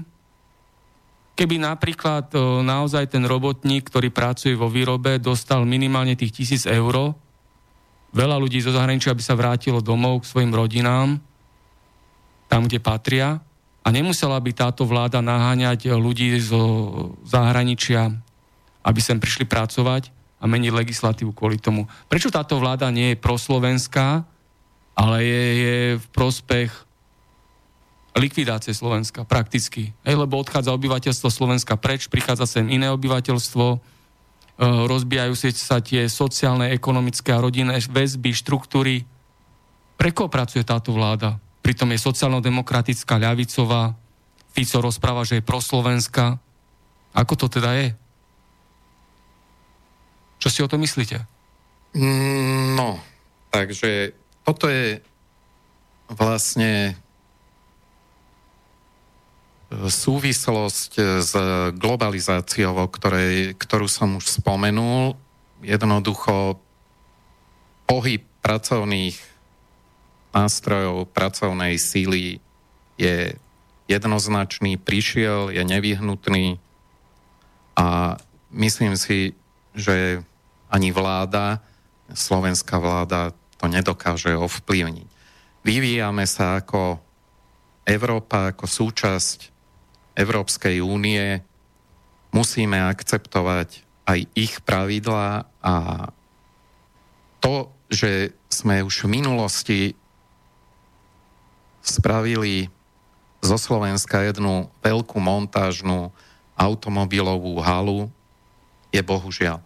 Keby napríklad naozaj ten robotník, ktorý pracuje vo výrobe, dostal minimálne tých 1 000 eur, veľa ľudí zo zahraničia by sa vrátilo domov k svojim rodinám, tam, kde patria. A nemusela by táto vláda naháňať ľudí zo zahraničia, aby sem prišli pracovať a meniť legislatívu kvôli tomu. Prečo táto vláda nie je proslovenská, ale je v prospech likvidácie Slovenska prakticky? Lebo odchádza obyvateľstvo Slovenska preč, prichádza sem iné obyvateľstvo, rozbijajú sa tie sociálne, ekonomické a rodinné väzby, štruktúry. Pre koho pracuje táto vláda? Pritom je sociálno-demokratická, ľavicová, Fico rozpráva, že je proslovenská. Ako to teda je? Čo si o to myslíte? No, takže toto je vlastne súvislosť s globalizáciou, ktorú som už spomenul. Jednoducho pohyb pracovných nástrojov, pracovnej síly je jednoznačný, prišiel, je nevyhnutný a myslím si, že ani vláda, slovenská vláda to nedokáže ovplyvniť. Vyvíjame sa ako Európa, ako súčasť Európskej únie, musíme akceptovať aj ich pravidlá a to, že sme už v minulosti spravili zo Slovenska jednu veľkú montážnu automobilovú halu, je bohužiaľ.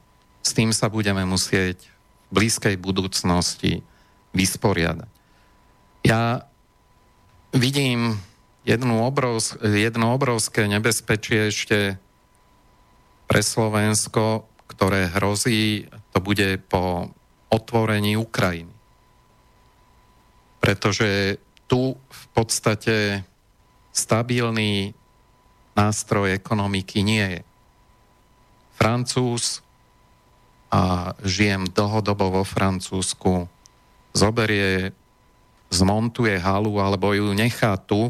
S tým sa budeme musieť v blízkej budúcnosti vysporiadať. Ja vidím jedno obrovské nebezpečie ešte pre Slovensko, ktoré hrozí, to bude po otvorení Ukrajiny. Pretože tu v podstate stabilný nástroj ekonomiky nie je. Francúz, a žijem dlhodobo vo Francúzsku, zmontuje halu alebo ju nechá tu,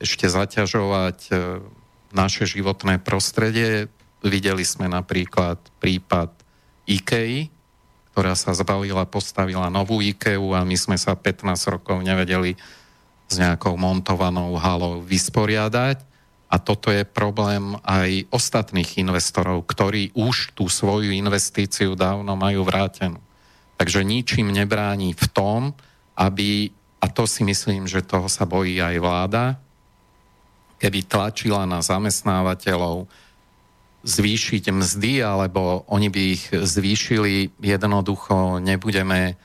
ešte zaťažovať naše životné prostredie. Videli sme napríklad prípad IKEA, ktorá sa zbalila, postavila novú IKEA a my sme sa 15 rokov nevedeli s nejakou montovanou halou vysporiadať. A toto je problém aj ostatných investorov, ktorí už tú svoju investíciu dávno majú vrátenú. Takže ničím nebráni v tom, aby, a to si myslím, že toho sa bojí aj vláda, keby tlačila na zamestnávateľov, zvýšiť mzdy, alebo oni by ich zvýšili, jednoducho nebudeme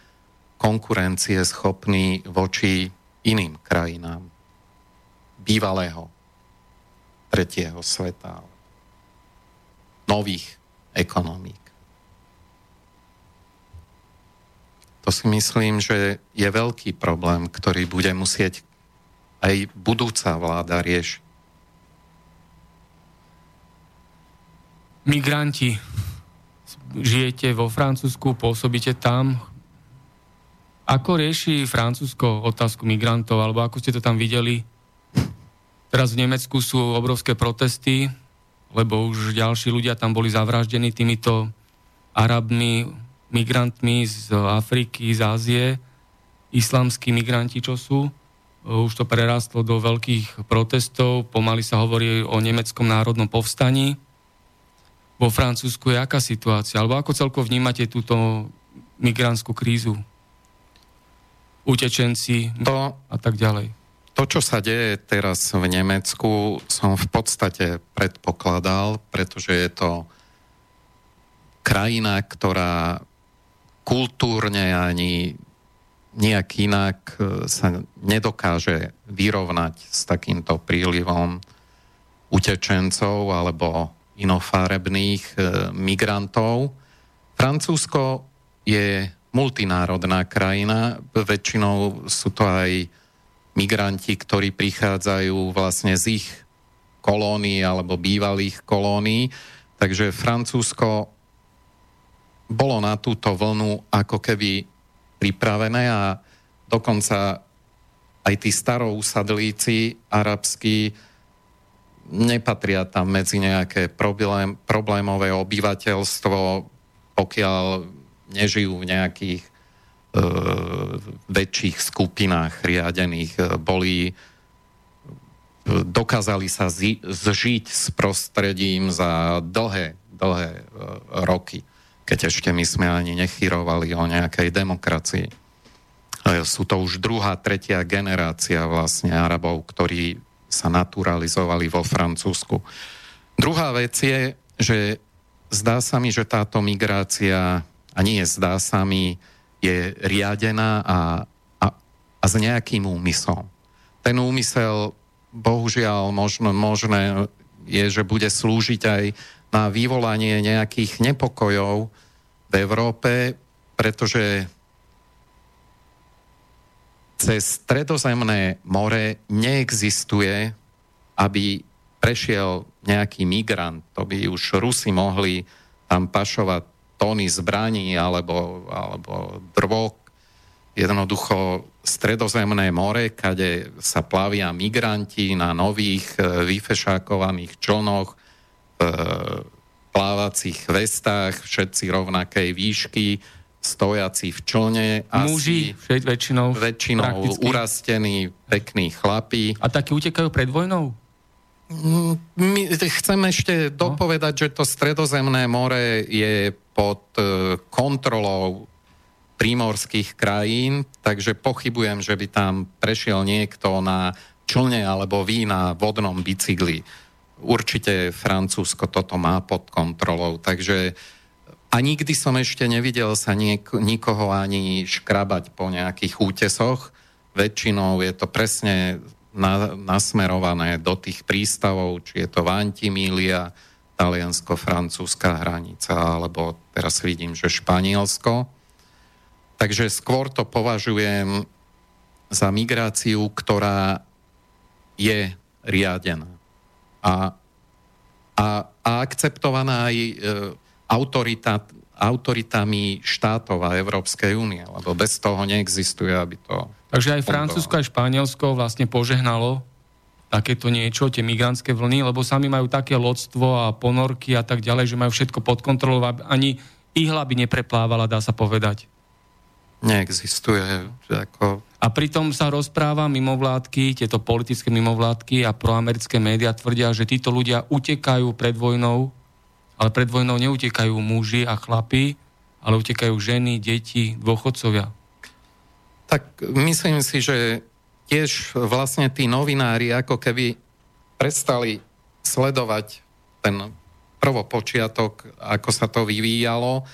konkurencieschopní voči iným krajinám bývalého tretieho sveta, nových ekonomík. To si myslím, že je veľký problém, ktorý bude musieť aj budúca vláda riešiť. Migranti, žijete vo Francúzsku, pôsobíte tam. Ako rieši Francúzsko otázku migrantov, alebo ako ste to tam videli? Teraz v Nemecku sú obrovské protesty, lebo už ďalší ľudia tam boli zavraždení týmito Arabmi, migrantmi z Afriky, z Ázie, islamskí migranti, čo sú. Už to prerastlo do veľkých protestov, pomaly sa hovorí o nemeckom národnom povstaní. Vo Francúzsku je aká situácia? Alebo ako celkovo vnímate túto migrantskú krízu? Utečenci a tak ďalej. To, čo sa deje teraz v Nemecku, som v podstate predpokladal, pretože je to krajina, ktorá kultúrne ani nejak inak sa nedokáže vyrovnať s takýmto prílivom utečencov alebo inofarebných migrantov. Francúzsko je multinárodná krajina, väčšinou sú to aj migranti, ktorí prichádzajú vlastne z ich kolónií alebo bývalých kolónií. Takže Francúzsko bolo na túto vlnu ako keby pripravené a dokonca aj tí starousadlíci arabskí nepatria tam medzi nejaké problémové obyvateľstvo, pokiaľ nežijú v nejakých väčších skupinách riadených, dokázali sa zžiť s prostredím za dlhé roky, keď ešte my sme ani nechyrovali o nejakej demokracii. Sú to už druhá, tretia generácia vlastne Arabov, ktorí sa naturalizovali vo Francúzsku. Druhá vec je, že zdá sa mi, že táto migrácia, a nie zdá sa mi, je riadená a s nejakým úmyslom. Ten úmysel, bohužiaľ, možné je, že bude slúžiť aj na vyvolanie nejakých nepokojov v Európe, pretože cez Stredozemné more neexistuje, aby prešiel nejaký migrant. To by už Rusi mohli tam pašovať tóny zbraní alebo drvok. Jednoducho Stredozemné more, kade sa plavia migranti na nových vyfešákovaných člnoch, plávacích vestách, všetci rovnakej výšky, stojaci v člne. Muži, väčšinou urastení, pekní chlapí. A takí utekajú pred vojnou? My chcem ešte dopovedať, že to Stredozemné more je pod kontrolou prímorských krajín, takže pochybujem, že by tam prešiel niekto na člne alebo vy na vodnom bicykli. Určite Francúzsko toto má pod kontrolou, takže a nikdy som ešte nevidel sa nikoho ani škrabať po nejakých útesoch. Väčšinou je to presne nasmerované do tých prístavov, či je to Vantimiglia, taliansko-francúzska hranica, alebo teraz vidím, že Španielsko. Takže skôr to považujem za migráciu, ktorá je riadená a akceptovaná aj autoritami štátov a Európskej únie, lebo bez toho neexistuje, aby to... Takže aj Francúzsko, aj Španielsko vlastne požehnalo takéto niečo, tie migrantské vlny, lebo sami majú také lodstvo a ponorky a tak ďalej, že majú všetko pod kontrolou, ani ihla by nepreplávala, dá sa povedať. Neexistuje. A pritom sa rozpráva mimovládky, tieto politické mimovládky a proamerické médiá tvrdia, že títo ľudia utekajú pred vojnou, ale pred vojnou neutekajú muži a chlapi, ale utekajú ženy, deti, dôchodcovia. Tak myslím si, že tiež vlastne tí novinári ako keby prestali sledovať ten prvopočiatok, ako sa to vyvíjalo,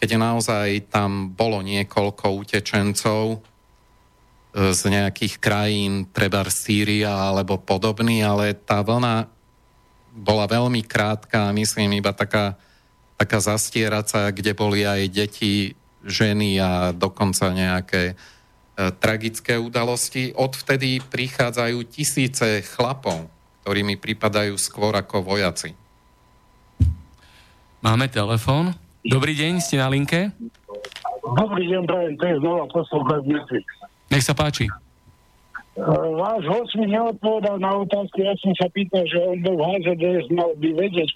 keď naozaj tam bolo niekoľko utečencov z nejakých krajín, treba Sýria alebo podobný, ale tá vlna bola veľmi krátka, myslím, iba taká zastieraca, kde boli aj deti, ženy a dokonca nejaké tragické udalosti. Odvtedy prichádzajú tisíce chlapov, ktorí mi pripadajú skôr ako vojaci. Máme telefón. Dobrý deň, ste na linke? Dobrý deň, Brian, to je znova poslovať Netflix. Nech sa páči. Váš host mi neodpovedal na otázku, ja som sa pýtal, že on bol v HZDS, mal by vedieť,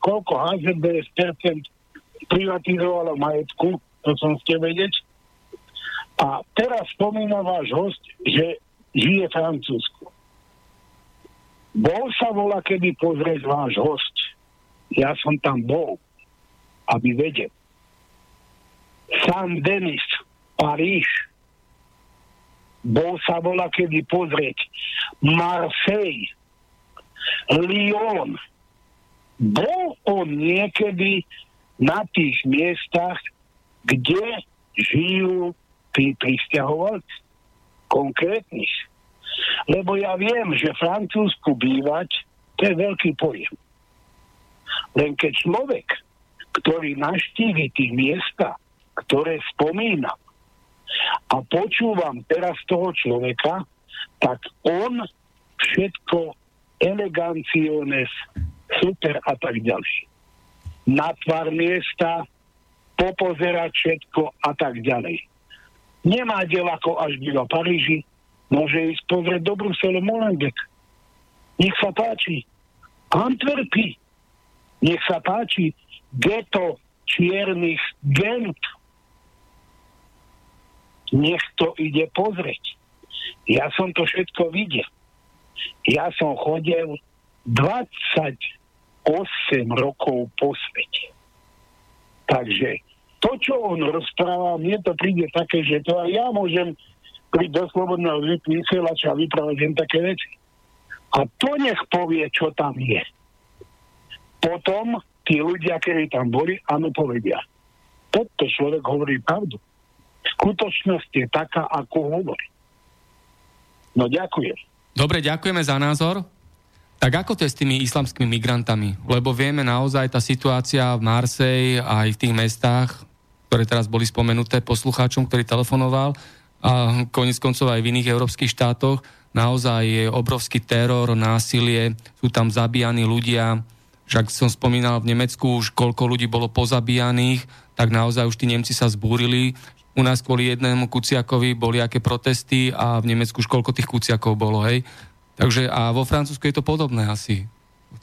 koľko HZDS percent privatizovalo majetku, to som ste vedieť. A teraz spomína váš host, že žije Francúzsko. Bol sa volá, kedy pozrieť váš host. Ja som tam bol, aby vedel. Saint-Denis, Paríž, bol sa volá, kedy pozrieť. Marseille, Lyon, bol on niekedy na tých miestach, kde žijú tí prisťahovalci, konkrétnych. Lebo ja viem, že Francúzsku bývať, to je veľký pojem. Len keď človek, ktorý navštívi tie miesta, ktoré spomínam, a počúvam teraz toho človeka, tak on všetko eleganciones, super a tak ďalej. Na tvár miesta, popozerať všetko a tak ďalej. Nemá diel ako až býva Paríži, môže ísť pozrieť do Bruselu, Molenbeek. Nech sa páči. Antwerpy. Nech sa páči geto čiernych Gent. Nech to ide pozrieť. Ja som to všetko videl. Ja som chodil 28 rokov po svete. Takže to, čo on rozpráva, mne to príde také, že to aj ja môžem prísť do Slobodného vysielača a vyprávať len také veci. A to nech povie, čo tam je. Potom tí ľudia, ktorí tam boli, áno, povedia. Toto človek hovorí pravdu. Skutočnosť je taká, ako hovorí. No ďakujem. Dobre, ďakujeme za názor. Tak ako to je s tými islamskými migrantami? Lebo vieme naozaj, tá situácia v Marseille a aj v tých mestách, ktoré teraz boli spomenuté poslucháčom, ktorý telefonoval, a koniec koncov aj v iných európskych štátoch, naozaj je obrovský teror, násilie, sú tam zabíjani ľudia. Však som spomínal, v Nemecku už koľko ľudí bolo pozabíjaných, tak naozaj už tí Nemci sa zbúrili. U nás kvôli jednému Kuciakovi boli aké protesty a v Nemecku už koľko tých Kuciakov bolo, hej. Takže a vo Francúzsku je to podobné asi.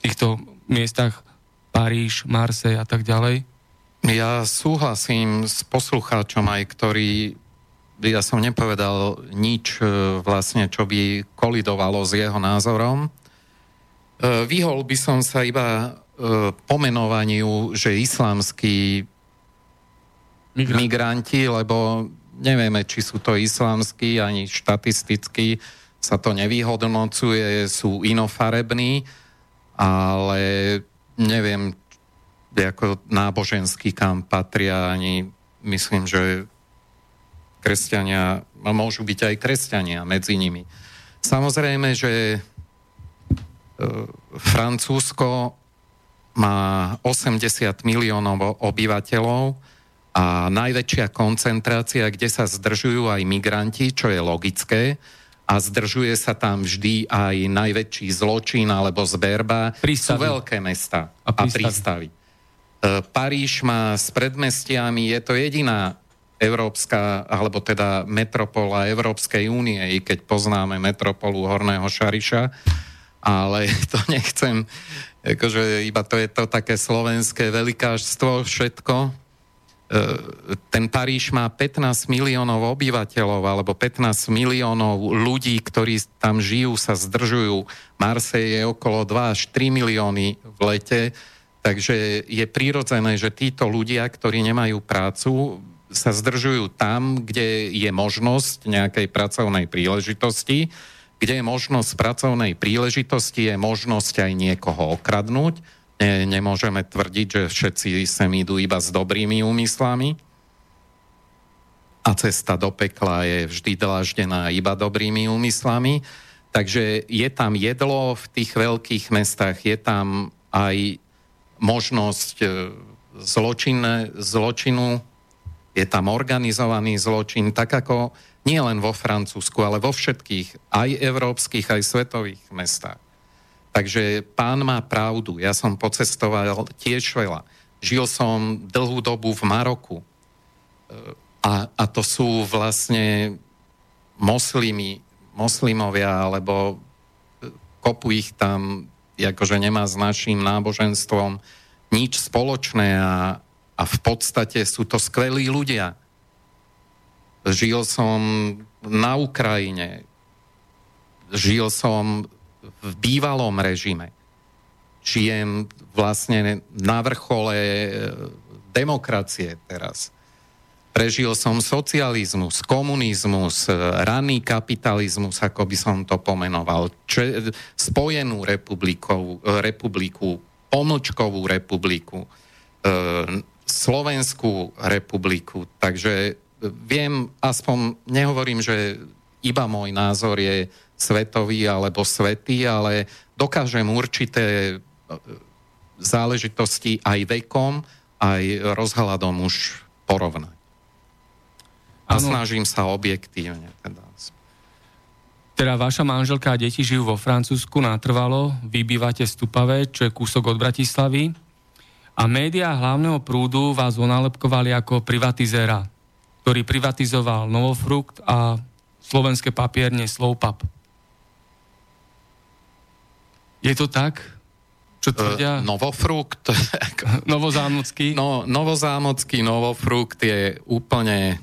V týchto miestach Paríž, Marseille a tak ďalej. Ja súhlasím s poslucháčom aj, ktorý, ja som nepovedal nič vlastne, čo by kolidovalo s jeho názorom. Vyhol by som sa iba pomenovaniu, že islamskí migranti, lebo nevieme, či sú to islamskí, ani štatisticky sa to nevyhodnocuje, sú inofarební, ale neviem, ako náboženský kam patria, ani myslím, že kresťania, môžu byť aj kresťania medzi nimi. Samozrejme, že Francúzsko má 80 miliónov obyvateľov a najväčšia koncentrácia, kde sa zdržujú aj migranti, čo je logické, a zdržuje sa tam vždy aj najväčší zločin alebo zberba. Prístavy. Sú veľké mesta a prístavy. Paríž má s predmestiami, je to jediná európska, alebo teda metropola Európskej únie, i keď poznáme metropolu Horného Šariša, ale to nechcem, akože iba to je to také slovenské velikážstvo, všetko. Ten Paríž má 15 miliónov obyvateľov, alebo 15 miliónov ľudí, ktorí tam žijú, sa zdržujú. Marseille je okolo 2 až 3 milióny v lete, takže je prirodzené, že títo ľudia, ktorí nemajú prácu, sa zdržujú tam, kde je možnosť nejakej pracovnej príležitosti. Kde je možnosť pracovnej príležitosti, je možnosť aj niekoho okradnúť, nemôžeme tvrdiť, že všetci sem idú iba s dobrými úmyslami a cesta do pekla je vždy dláždená iba dobrými úmyslami. Takže je tam jedlo v tých veľkých mestách, je tam aj možnosť zločinu, je tam organizovaný zločin, tak ako nie len vo Francúzsku, ale vo všetkých, aj európskych, aj svetových mestách. Takže pán má pravdu, ja som pocestoval tiež veľa. Žil som dlhú dobu v Maroku a to sú vlastne moslimovia, alebo kopu ich tam akože nemá s našim náboženstvom nič spoločné a v podstate sú to skvelí ľudia. Žil som na Ukrajine, žil som v bývalom režime, žijem vlastne na vrchole demokracie teraz. Prežil som socializmus, komunizmus, raný kapitalizmus, ako by som to pomenoval, Spojenú republiku, Pomlčkovú republiku, Slovenskú republiku. Takže viem, aspoň nehovorím, že iba môj názor je svetový alebo svetý, ale dokážem určité záležitosti aj vekom, aj rozhľadom už porovnať. A snažím sa objektívne. Teda vaša manželka a deti žijú vo Francúzsku natrvalo, vy bývate v Stupave, čo je kúsok od Bratislavy, a médiá hlavného prúdu vás onálepkovali ako privatizéra, ktorý privatizoval Novofrukt a slovenské papierne Slovpap. Je to tak? Čo tvrdia? Novofrukt. Novozámocký. No, Novozámocký Novofrukt je úplne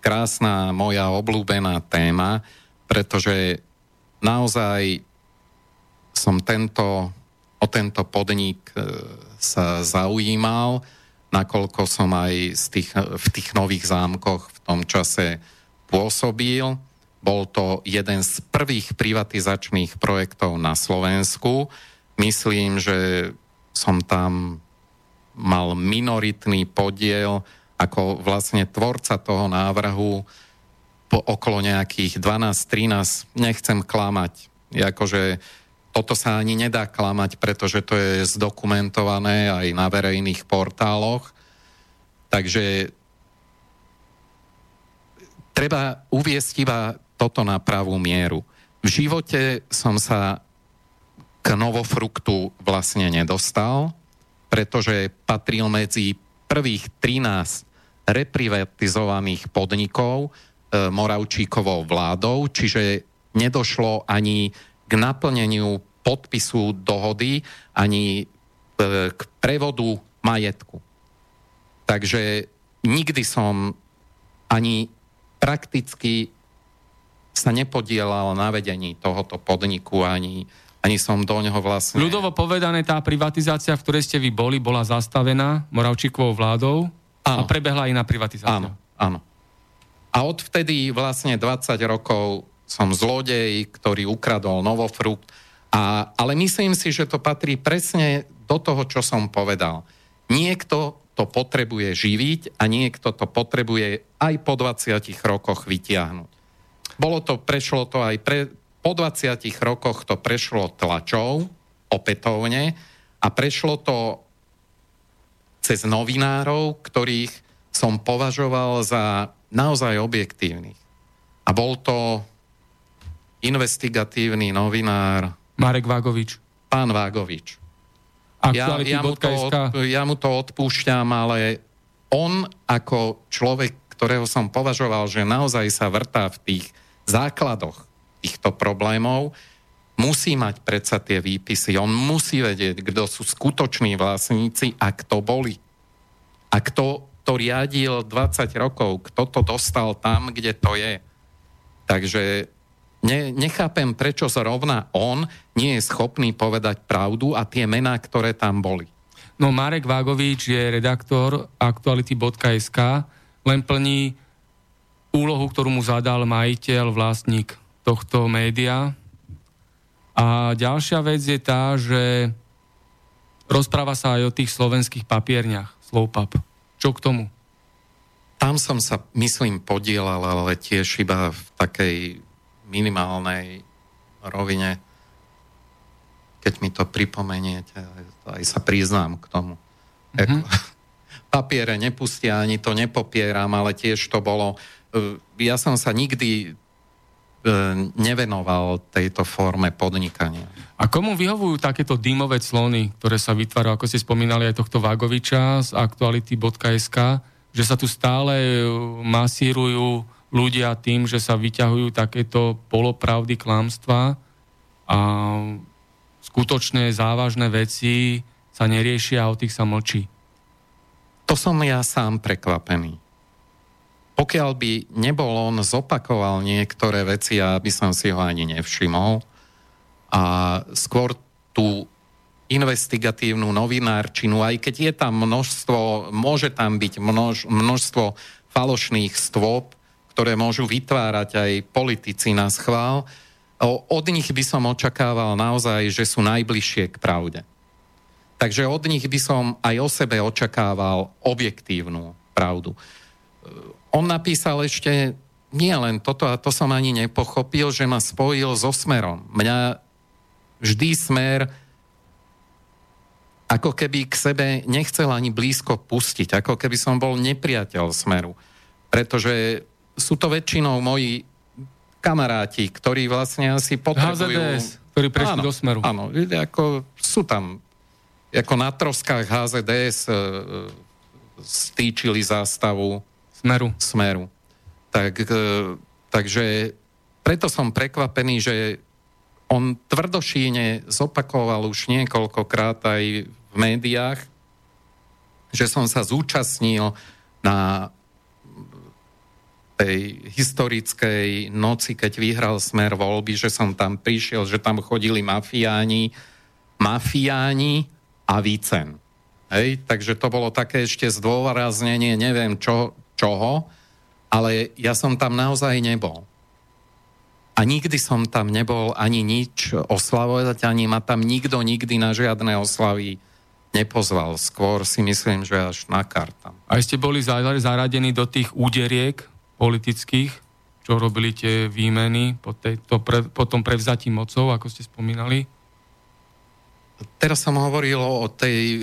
krásna moja obľúbená téma, pretože naozaj som o tento podnik sa zaujímal, nakoľko som aj v tých Nových Zámkoch v tom čase pôsobil. Bol to jeden z prvých privatizačných projektov na Slovensku. Myslím, že som tam mal minoritný podiel ako vlastne tvorca toho návrhu okolo nejakých 12-13, nechcem klamať. Akože toto sa ani nedá klamať, pretože to je zdokumentované aj na verejných portáloch. Takže treba uviesť iba toto na pravú mieru. V živote som sa k Novofruktu vlastne nedostal, pretože patril medzi prvých 13 reprivatizovaných podnikov Moravčíkovou vládou, čiže nedošlo ani k naplneniu podpisu dohody, ani k prevodu majetku. Takže nikdy som ani prakticky sa nepodielal na vedení tohoto podniku, ani som do ňoho vlastne... Ľudovo povedané, tá privatizácia, v ktorej ste vy boli, bola zastavená Moravčíkovou vládou, áno, a prebehla iná privatizácia. Áno. A odvtedy vlastne 20 rokov som zlodej, ktorý ukradol Novofrukt. Ale myslím si, že to patrí presne do toho, čo som povedal. Niekto to potrebuje živiť a niekto to potrebuje aj po 20 rokoch vytiahnuť. Po 20 rokoch to prešlo tlačou, opätovne, a prešlo to cez novinárov, ktorých som považoval za naozaj objektívnych. A bol to investigatívny novinár... Marek Vágovič. Pán Vágovič. Ja mu to odpúšťam, ale on ako človek, ktorého som považoval, že naozaj sa vrtá v tých základoch týchto problémov, musí mať predsa tie výpisy. On musí vedieť, kto sú skutoční vlastníci a kto boli. A kto to riadil 20 rokov, kto to dostal tam, kde to je. Takže nechápem, prečo zrovna on nie je schopný povedať pravdu a tie mená, ktoré tam boli. No, Marek Vágovič je redaktor aktuality.sk, len plní úlohu, ktorú mu zadal majiteľ, vlastník tohto média. A ďalšia vec je tá, že Rozpráva sa aj o tých slovenských papierniach, Slovpap. Čo k tomu? Tam som sa, myslím, podielal, ale tiež iba v takej minimálnej rovine. Keď mi to pripomeniete, aj sa priznám k tomu. Mm-hmm. Papiere nepustia, ani to nepopieram, ale tiež to bolo... Ja som sa nikdy nevenoval tejto forme podnikania. A komu vyhovujú takéto dýmové clony, ktoré sa vytvárajú, ako ste spomínali aj tohto Vágoviča z aktuality.sk, že sa tu stále masírujú ľudia tým, že sa vyťahujú takéto polopravdy, klamstvá a skutočné závažné veci sa neriešia a o tých sa mlčí. To som ja sám prekvapený. Pokiaľ by nebol on zopakoval niektoré veci, ja by som si ho ani nevšimol a skôr tu investigatívnu novinárčinu, aj keď je tam množstvo, môže tam byť množstvo falošných stôp, ktoré môžu vytvárať aj politici na schvál. Od nich by som očakával naozaj, že sú najbližšie k pravde. Takže od nich by som aj o sebe očakával objektívnu pravdu. On napísal ešte nie len toto, a to som ani nepochopil, že ma spojil so Smerom. Mňa vždy Smer ako keby k sebe nechcel ani blízko pustiť, ako keby som bol nepriateľ Smeru. Pretože sú to väčšinou moji kamaráti, ktorí vlastne asi potrebujú... HZDS, ktorí prešli do Smeru. Áno, ako sú tam, ako na troskách HZDS stýčili zástavu Smeru. Takže preto som prekvapený, že on tvrdošíne zopakoval už niekoľkokrát aj v médiách, že som sa zúčastnil na tej historickej noci, keď vyhral Smer voľby, že som tam prišiel, že tam chodili mafiáni a Vícen. Hej? Takže to bolo také ešte zdôraznenie, neviem čoho, ale ja som tam naozaj nebol. A nikdy som tam nebol ani nič oslavovať, ani ma tam nikto nikdy na žiadne oslavy nepozval. Skôr si myslím, že až na kartám. A ste boli zaradení do tých úderiek politických, čo robili tie výmeny po tom prevzatí mocov, ako ste spomínali? Teraz som hovoril o tej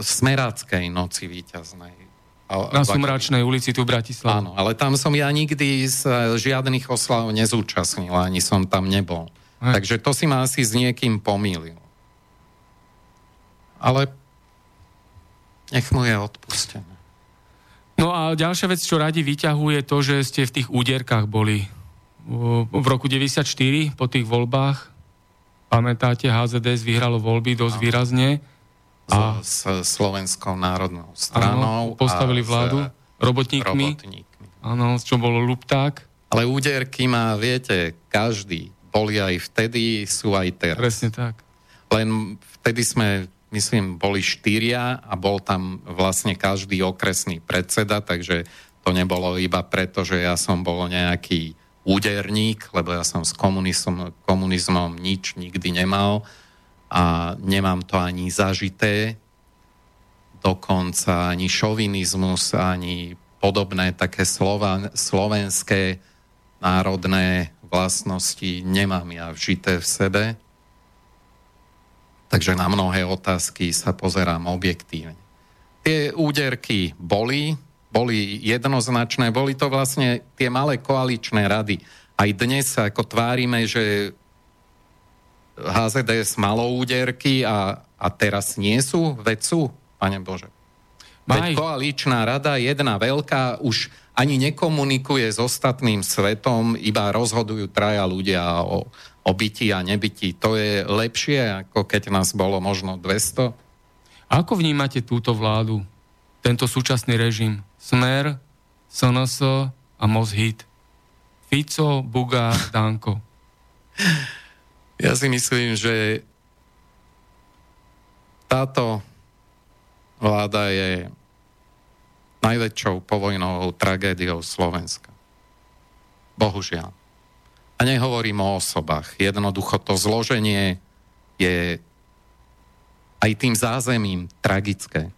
smeráckej noci víťaznej. Na Sumračnej ulici tu v Bratislave. Áno, ale tam som ja nikdy z žiadnych oslav nezúčastnil, ani som tam nebol. Hej. Takže to si ma asi s niekým pomýlil. Ale nech mu je odpustené. No a ďalšia vec, čo radi vyťahuje, je to, že ste v tých úderkách boli. V roku 94 po tých voľbách, pamätáte, HZDS vyhralo voľby dosť výrazne. A s Slovenskou národnou stranou. Áno, postavili vládu robotníkmi. Áno, čo bolo Lupták. Ale úderky má, viete, každý. Boli aj vtedy, sú aj teraz. Presne tak. Len vtedy sme, myslím, boli 4 a bol tam vlastne každý okresný predseda, takže to nebolo iba preto, že ja som bol nejaký úderník, lebo ja som s komunizmom nič nikdy nemal. A nemám to ani zažité, dokonca ani šovinizmus, ani podobné také slovenské národné vlastnosti nemám ja vžité v sebe. Takže na mnohé otázky sa pozerám objektívne. Tie úderky boli jednoznačné, boli to vlastne tie malé koaličné rady. Aj dnes sa ako tvárime, že HZDS malo úderky a teraz nie sú, veď sú, pane Bože. Veď koaličná rada, jedna veľká, už ani nekomunikuje s ostatným svetom, iba rozhodujú traja ľudia o byti a nebyti. To je lepšie, ako keď nás bolo možno 200. Ako vnímate túto vládu, tento súčasný režim? Smer, SNS a Mozhit. Fico, Bugár, Danko. Ja si myslím, že táto vláda je najväčšou povojnovou tragédiou Slovenska. Bohužiaľ. A nehovorím o osobách. Jednoducho to zloženie je... A aj tým zázemím tragické,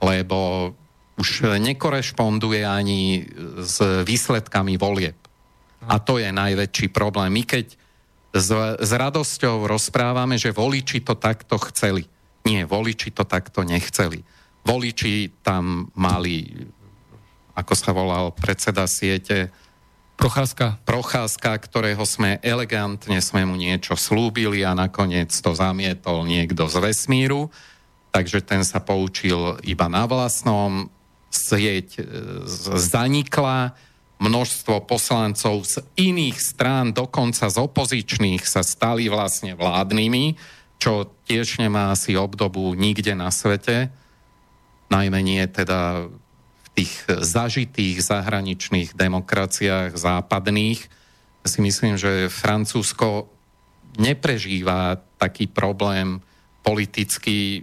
lebo už nekorešponduje ani s výsledkami volieb. A to je najväčší problém. My keď s radosťou rozprávame, že voliči to takto chceli. Nie, voliči to takto nechceli. Voliči tam mali, ako sa volal predseda siete, Procházka, ktorého sme elegantne, sme mu niečo slúbili a nakoniec to zamietol niekto z vesmíru, takže ten sa poučil iba na vlastnom, sieť zanikla, množstvo poslancov z iných strán, dokonca z opozičných, sa stali vlastne vládnymi, čo tiež nemá asi obdobu nikde na svete, najmä nie teda tých zažitých zahraničných demokraciách západných. Si myslím, že Francúzsko neprežíva taký problém politický,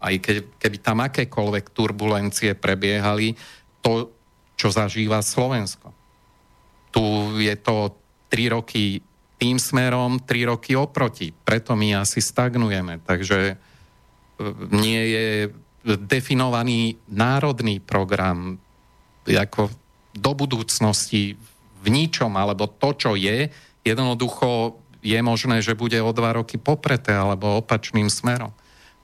aj keby tam akékoľvek turbulencie prebiehali, to, čo zažíva Slovensko. Tu je to 3 roky tým smerom, 3 roky oproti. Preto my asi stagnujeme. Takže nie je definovaný národný program ako do budúcnosti v ničom, alebo to, čo je, jednoducho je možné, že bude o 2 roky popreté alebo opačným smerom.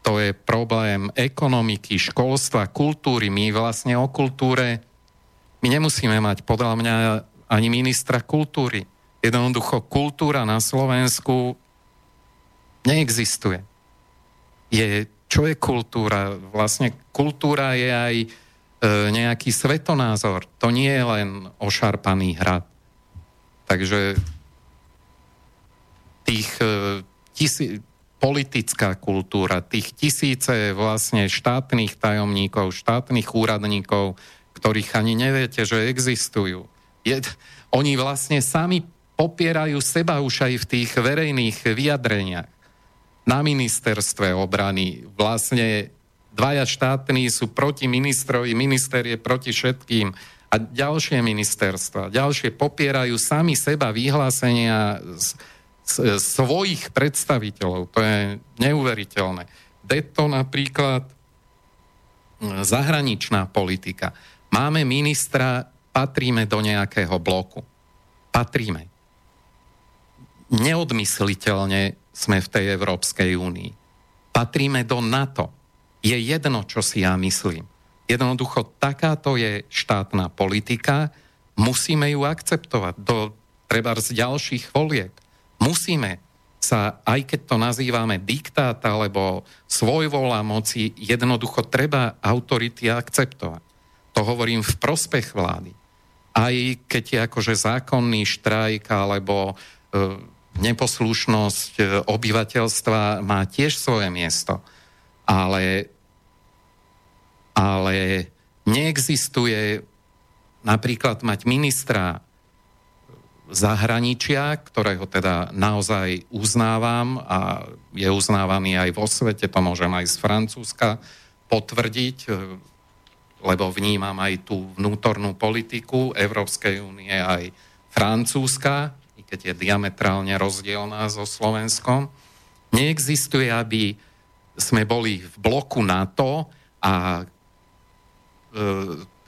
To je problém ekonomiky, školstva, kultúry. My vlastne o kultúre, my nemusíme mať podľa mňa ani ministra kultúry. Jednoducho kultúra na Slovensku neexistuje. Čo je kultúra? Vlastne kultúra je aj nejaký svetonázor. To nie je len ošarpaný hrad. Takže tých politická kultúra, tých tisíce vlastne štátnych tajomníkov, štátnych úradníkov, ktorých ani neviete, že existujú. Oni vlastne sami popierajú seba už aj v tých verejných vyjadreniach. Na ministerstve obrany vlastne 2 štátni sú proti ministrovi, minister je proti všetkým a ďalšie ministerstva, ďalšie popierajú sami seba vyhlásenia svojich predstaviteľov. To je neuveriteľné. Deto napríklad zahraničná politika. Máme ministra, patríme do nejakého bloku. Patríme. Neodmysliteľne sme v tej Európskej únii. Patríme do NATO. Je jedno, čo si ja myslím. Jednoducho, takáto je štátna politika, musíme ju akceptovať do trebárs ďalších volieb. Musíme sa, aj keď to nazývame diktát alebo svojvola moci, jednoducho treba autority akceptovať. To hovorím v prospech vlády. Aj keď je akože zákonný štrajk alebo neposlušnosť obyvateľstva má tiež svoje miesto, ale neexistuje napríklad mať ministra zahraničia, ktorého teda naozaj uznávam a je uznávaný aj vo svete, to môžem aj z Francúzska potvrdiť, lebo vnímam aj tú vnútornú politiku Európskej únie aj Francúzska, keď je diametrálne rozdielná so Slovenskom. Neexistuje, aby sme boli v bloku NATO a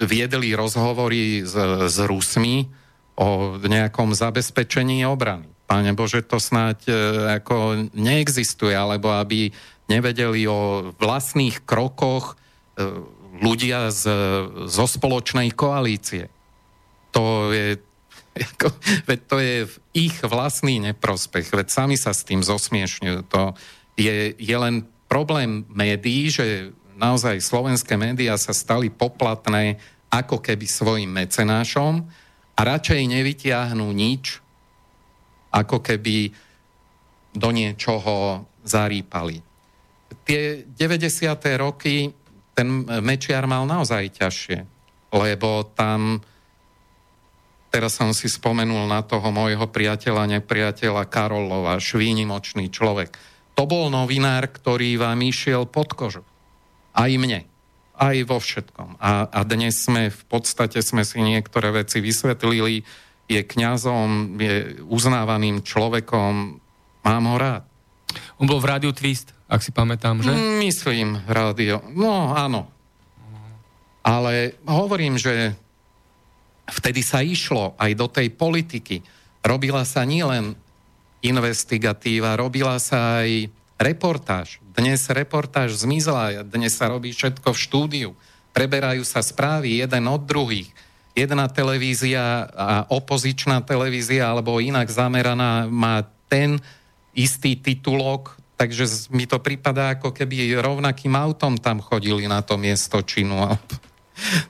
viedli rozhovory s Rusmi o nejakom zabezpečení obrany. Pane Bože, to snáď ako neexistuje, alebo aby nevedeli o vlastných krokoch ľudia zo spoločnej koalície. To je veď to je v ich vlastný neprospech, veď sami sa s tým zosmiešňujú. To je len problém médií, že naozaj slovenské médiá sa stali poplatné ako keby svojim mecenášom a radšej nevytiahnú nič, ako keby do niečoho zarýpali. Tie 90. roky ten Mečiar mal naozaj ťažšie, lebo tam... Teraz som si spomenul na toho môjho nepriateľa Karolova, švínimočný človek. To bol novinár, ktorý vám išiel pod kožu. Aj mne. Aj vo všetkom. A dnes v podstate sme si niektoré veci vysvetlili. Je kňazom, je uznávaným človekom. Mám ho rád. On bol v Rádiu Twist ak si pamätám, že? Myslím, rádio. No, áno. Ale hovorím, že vtedy sa išlo aj do tej politiky. Robila sa nielen investigatíva, robila sa aj reportáž. Dnes reportáž zmizla, dnes sa robí všetko v štúdiu. Preberajú sa správy jeden od druhých. Jedna televízia a opozičná televízia alebo inak zameraná má ten istý titulok, takže mi to prípada, ako keby rovnakým autom tam chodili na to miesto činu.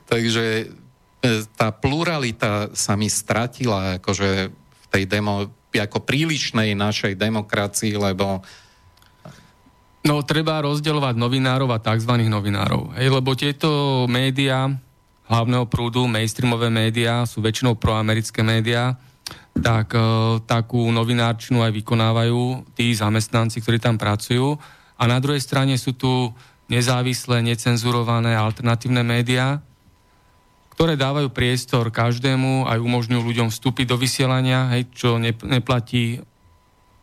Takže tá pluralita sa mi stratila akože v tej ako prílišnej našej demokracii, lebo no treba rozdeľovať novinárov a tzv. Novinárov. Hej, lebo tieto médiá hlavného prúdu, mainstreamové médiá, sú väčšinou proamerické médiá, tak takú novinárčinu aj vykonávajú tí zamestnanci, ktorí tam pracujú. A na druhej strane sú tu nezávislé, necenzurované alternatívne médiá, ktoré dávajú priestor každému, aj umožňujú ľuďom vstúpiť do vysielania, hej, čo neplatí,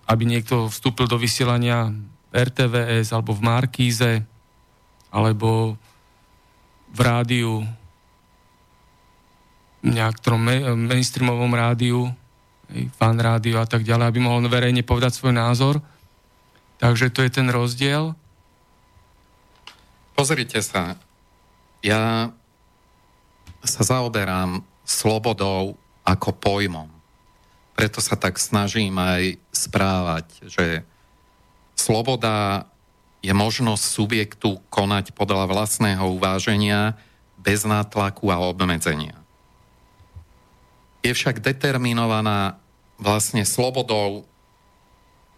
aby niekto vstúpil do vysielania v RTVS alebo v Markíze, alebo v rádiu, v nejakom mainstreamovom rádiu, fan rádiu a tak ďalej, aby mohol verejne povedať svoj názor. Takže to je ten rozdiel. Pozrite sa, ja sa zaoberám slobodou ako pojmom. Preto sa tak snažím aj správať, že sloboda je možnosť subjektu konať podľa vlastného uváženia bez nátlaku a obmedzenia. Je však determinovaná vlastne slobodou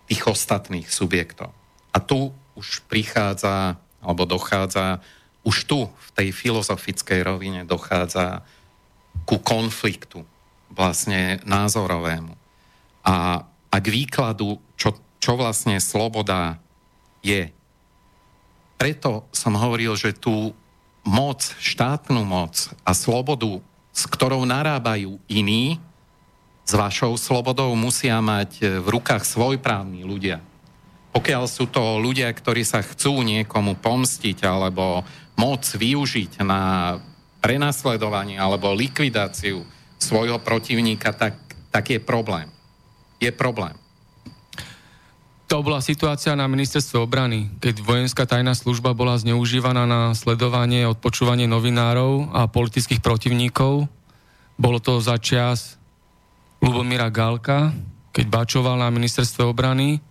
tých ostatných subjektov. A tu už prichádza, alebo dochádza, už tu v tej filozofickej rovine dochádza ku konfliktu vlastne názorovému. A k výkladu, čo vlastne sloboda je. Preto som hovoril, že tú moc, štátnu moc a slobodu, s ktorou narábajú iní, s vašou slobodou musia mať v rukách svojprávni ľudia. Pokiaľ sú to ľudia, ktorí sa chcú niekomu pomstiť alebo moc využiť na prenasledovanie alebo likvidáciu svojho protivníka, tak je problém. Je problém. To bola situácia na ministerstve obrany, keď vojenská tajná služba bola zneužívaná na sledovanie, odpočúvanie novinárov a politických protivníkov. Bolo to za čias Ľubomíra Galka, keď bačoval na ministerstve obrany,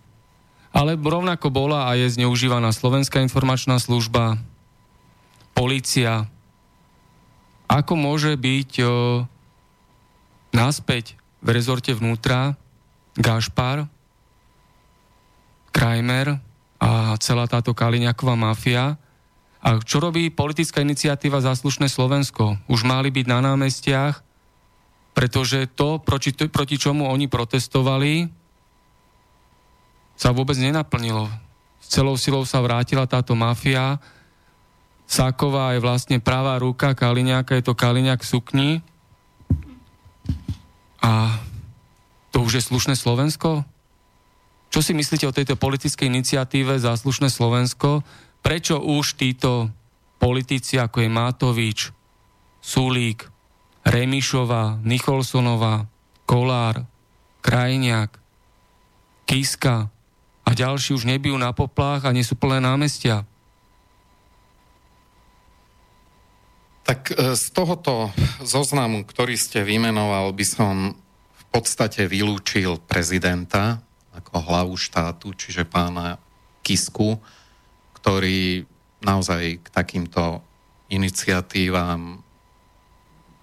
ale rovnako bola a je zneužívaná Slovenská informačná služba, polícia. Ako môže byť naspäť v rezorte vnútra Gašpar, Krajmer a celá táto Kaliňáková mafia. A čo robí politická iniciatíva Záslušné Slovensko? Už mali byť na námestiach, pretože to, proti čomu oni protestovali, sa vôbec nenaplnilo. S celou silou sa vrátila táto mafia. Sáková je vlastne pravá ruka Kaliňáka, je to Kaliňák v sukni. A to už je slušné Slovensko? Čo si myslíte o tejto politickej iniciatíve Záslušné Slovensko? Prečo už títo politici, ako je Matovič, Sulík, Remišová, Nicholsonová, Kolár, Krajniak, Kiska a ďalší už nebijú na poplach a nie sú plné námestia? Tak z tohoto zoznamu, ktorý ste vymenoval, by som v podstate vylúčil prezidenta ako hlavu štátu, čiže pána Kisku, ktorý naozaj k takýmto iniciatívam,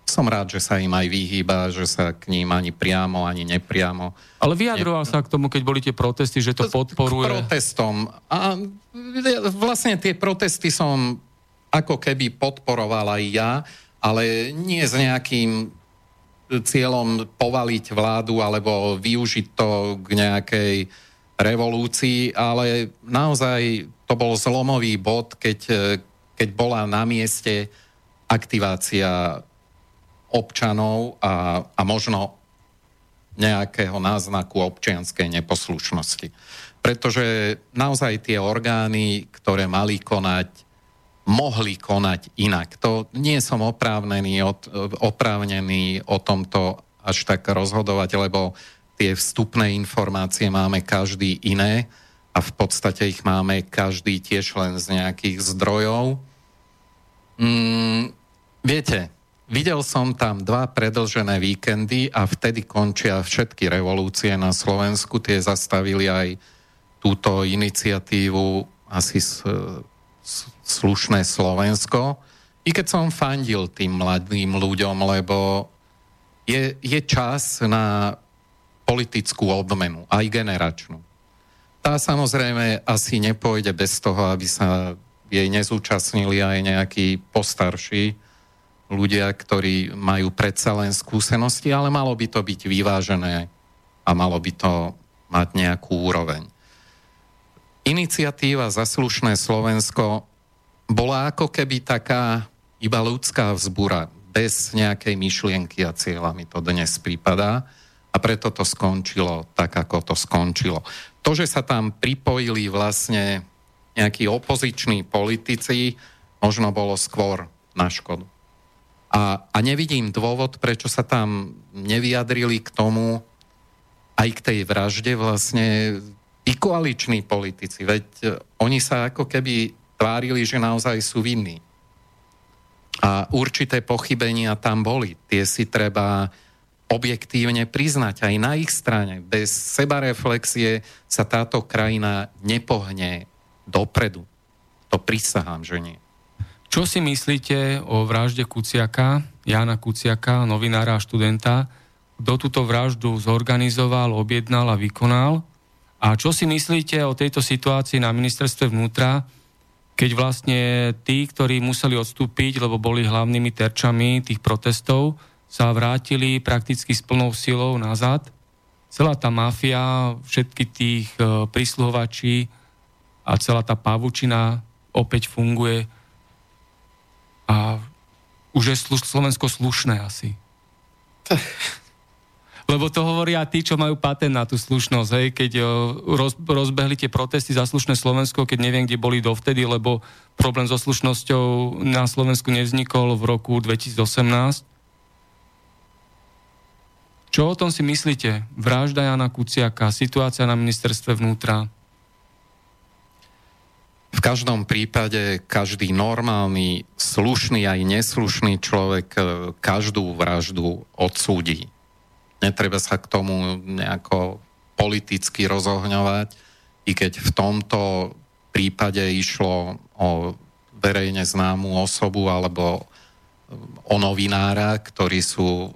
som rád, že sa im aj vyhýba, že sa k ním ani priamo, ani nepriamo. Ale vyjadroval sa k tomu, keď boli tie protesty, že to podporuje. K protestom. A vlastne tie protesty som ako keby podporoval aj ja, ale nie s nejakým cieľom povaliť vládu alebo využiť to k nejakej revolúcii, ale naozaj to bol zlomový bod, keď bola na mieste aktivácia občanov a možno nejakého náznaku občianskej neposlušnosti. pretože naozaj tie orgány, ktoré mali konať, mohli konať inak. To nie som oprávnený o tomto až tak rozhodovať, lebo tie vstupné informácie máme každý iné a v podstate ich máme každý tiež len z nejakých zdrojov. Viete, videl som tam 2 predĺžené víkendy a vtedy končia všetky revolúcie na Slovensku. Tie zastavili aj túto iniciatívu asi Slušné Slovensko. I keď som fandil tým mladým ľuďom, lebo je čas na politickú obmenu, aj generačnú. Tá samozrejme asi nepôjde bez toho, aby sa jej nezúčastnili aj nejakí postarší ľudia, ktorí majú predsa len skúsenosti, ale malo by to byť vyvážené a malo by to mať nejakú úroveň. Iniciatíva Za slušné Slovensko bola ako keby taká iba ľudská vzbura, bez nejakej myšlienky a cieľa mi to dnes prípadá a preto to skončilo tak, ako to skončilo. To, že sa tam pripojili vlastne nejakí opoziční politici, možno bolo skôr na škodu. A nevidím dôvod, prečo sa tam nevyjadrili k tomu, aj k tej vražde vlastne i koaliční politici, veď oni sa ako keby tvárili, že naozaj sú vinní. A určité pochybenia tam boli. Tie si treba objektívne priznať aj na ich strane. Bez sebareflexie sa táto krajina nepohne dopredu. To prisahám, že nie. Čo si myslíte o vražde Kuciaka, Jána Kuciaka, novinára a študenta? Kto túto vraždu zorganizoval, objednal a vykonal? A čo si myslíte o tejto situácii na ministerstve vnútra, keď vlastne tí, ktorí museli odstúpiť, lebo boli hlavnými terčami tých protestov, sa vrátili prakticky s plnou silou nazad? Celá tá mafia, všetky tých prísluhovači a celá tá pavučina opäť funguje. A už je Slovensko slušné asi. Lebo to hovoria tí, čo majú patent na tú slušnosť, hej, keď rozbehli tie protesty Za slušné Slovensko, keď neviem, kde boli dovtedy, lebo problém so slušnosťou na Slovensku nevznikol v roku 2018. Čo o tom si myslíte? Vražda Jána Kuciaka, situácia na ministerstve vnútra? V každom prípade každý normálny, slušný aj neslušný človek každú vraždu odsúdi. Netreba sa k tomu nejako politicky rozohňovať, i keď v tomto prípade išlo o verejne známu osobu alebo o novinára, ktorí sú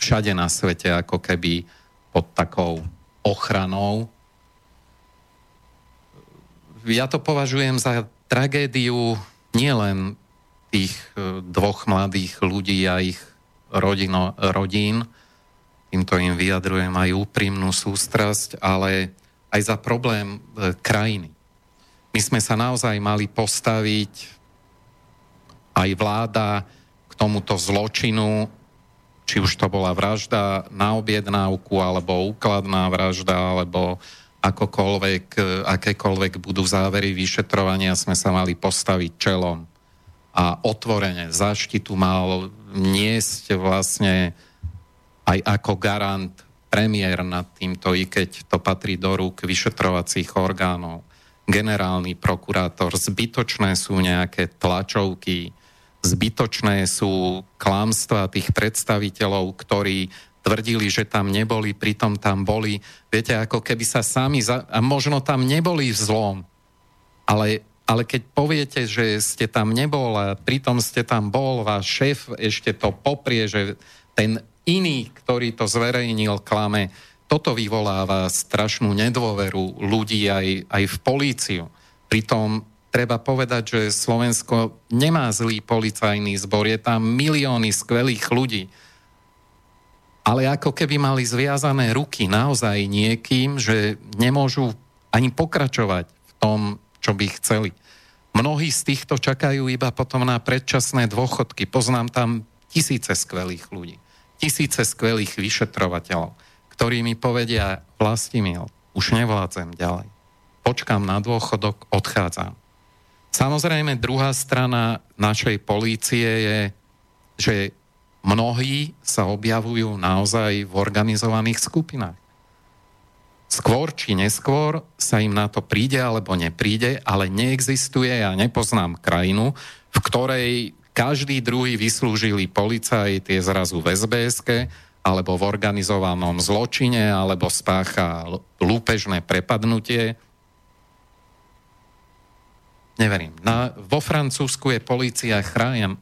všade na svete ako keby pod takou ochranou. Ja to považujem za tragédiu nielen tých 2 mladých ľudí a ich rodín, týmto im vyjadrujem aj úprimnú sústrasť, ale aj za problém krajiny. My sme sa naozaj mali postaviť aj vláda k tomuto zločinu, či už to bola vražda na objednávku, alebo úkladná vražda, alebo akékoľvek budú závery vyšetrovania, sme sa mali postaviť čelom. A otvorene záštitu mal niesť vlastne aj ako garant premiér nad týmto, i keď to patrí do rúk vyšetrovacích orgánov, generálny prokurátor. Zbytočné sú nejaké tlačovky, zbytočné sú klamstvá tých predstaviteľov, ktorí tvrdili, že tam neboli, pritom tam boli. Viete, ako keby sa sami... A možno tam neboli vzlom, ale keď poviete, že ste tam nebol a pritom ste tam bol, váš šéf ešte to poprie, že ten iný, ktorý to zverejnil, klame. Toto vyvoláva strašnú nedôveru ľudí aj v políciu. Pritom treba povedať, že Slovensko nemá zlý policajný zbor, je tam milióny skvelých ľudí. Ale ako keby mali zviazané ruky naozaj niekým, že nemôžu ani pokračovať v tom, čo by chceli. Mnohí z týchto čakajú iba potom na predčasné dôchodky. Poznám tam tisíce skvelých ľudí. Tisíce skvelých vyšetrovateľov, ktorí mi povedia: Vlastimil, už nevládzem ďalej. počkám na dôchodok, odchádzam. Samozrejme, druhá strana našej polície je, že mnohí sa objavujú naozaj v organizovaných skupinách. Skôr či neskôr sa im na to príde alebo nepríde, ale neexistuje, ja nepoznám krajinu, v ktorej každý druhý vyslúžili policajt je zrazu v SBS-ke, alebo v organizovanom zločine, alebo spácha lúpežné prepadnutie. Neverím. Vo Francúzsku je polícia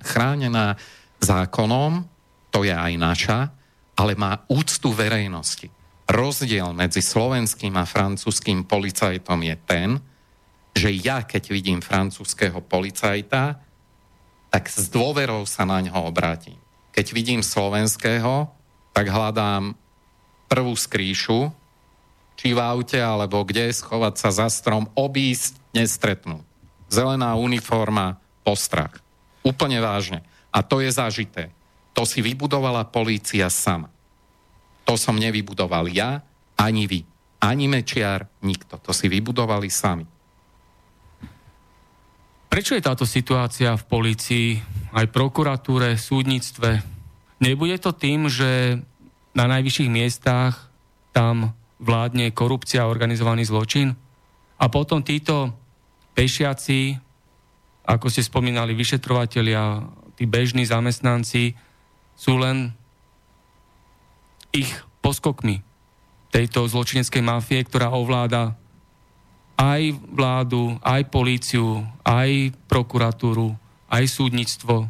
chránená zákonom, to je aj naša, ale má úctu verejnosti. Rozdiel medzi slovenským a francúzským policajtom je ten, že ja, keď vidím francúzského policajta, tak s dôverou sa na ňo obrátim. Keď vidím slovenského, tak hľadám prvú skrýšu, či v aute, alebo kde, schovať sa za strom, obísť, nestretnúť. Zelená uniforma, postrach. Úplne vážne. A to je zažité. To si vybudovala polícia sama. To som nevybudoval ja, ani vy, ani Mečiar, nikto. To si vybudovali sami. Prečo je táto situácia v polícii, aj prokuratúre, súdnictve? Nebude to tým, že na najvyšších miestach tam vládne korupcia a organizovaný zločin? A potom títo pešiaci, ako ste spomínali, vyšetrovatelia, tí bežní zamestnanci sú len ich poskokmi tejto zločineckej mafie, ktorá ovláda aj vládu, aj políciu, aj prokuratúru, aj súdnictvo.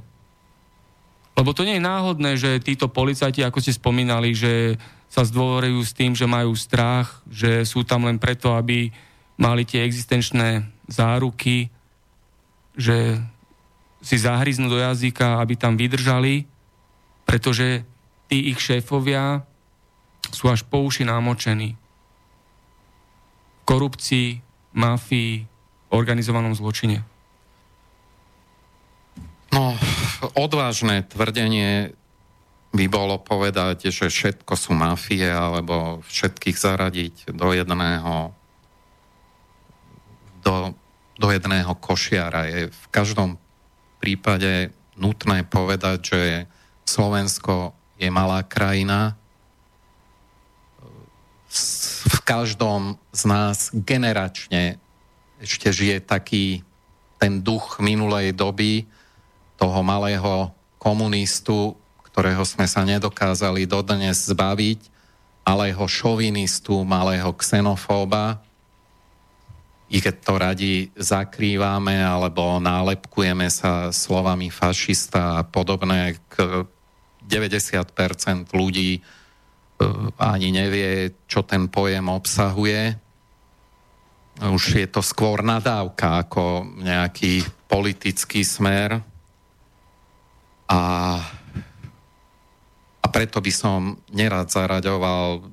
Lebo to nie je náhodné, že títo policajti, ako ste spomínali, že sa zdôverujú s tým, že majú strach, že sú tam len preto, aby mali tie existenčné záruky, že si zahryznú do jazyka, aby tam vydržali, pretože tí ich šéfovia sú až po uši namočení v korupcii, mafii, organizovanom zločine. No, odvážne tvrdenie by bolo povedať, že všetko sú mafie, alebo všetkých zaradiť do jedného košiara. Je v každom prípade nutné povedať, že Slovensko je malá krajina. V každom z nás generačne ešte žije taký ten duch minulej doby, toho malého komunistu, ktorého sme sa nedokázali dodnes zbaviť, malého šovinistu, malého xenofóba. I keď to radi zakrývame alebo nálepkujeme sa slovami fašista a podobné, k 90% ľudí ani nevie, čo ten pojem obsahuje. Už je to skôr nadávka ako nejaký politický smer. A preto by som nerad zaraďoval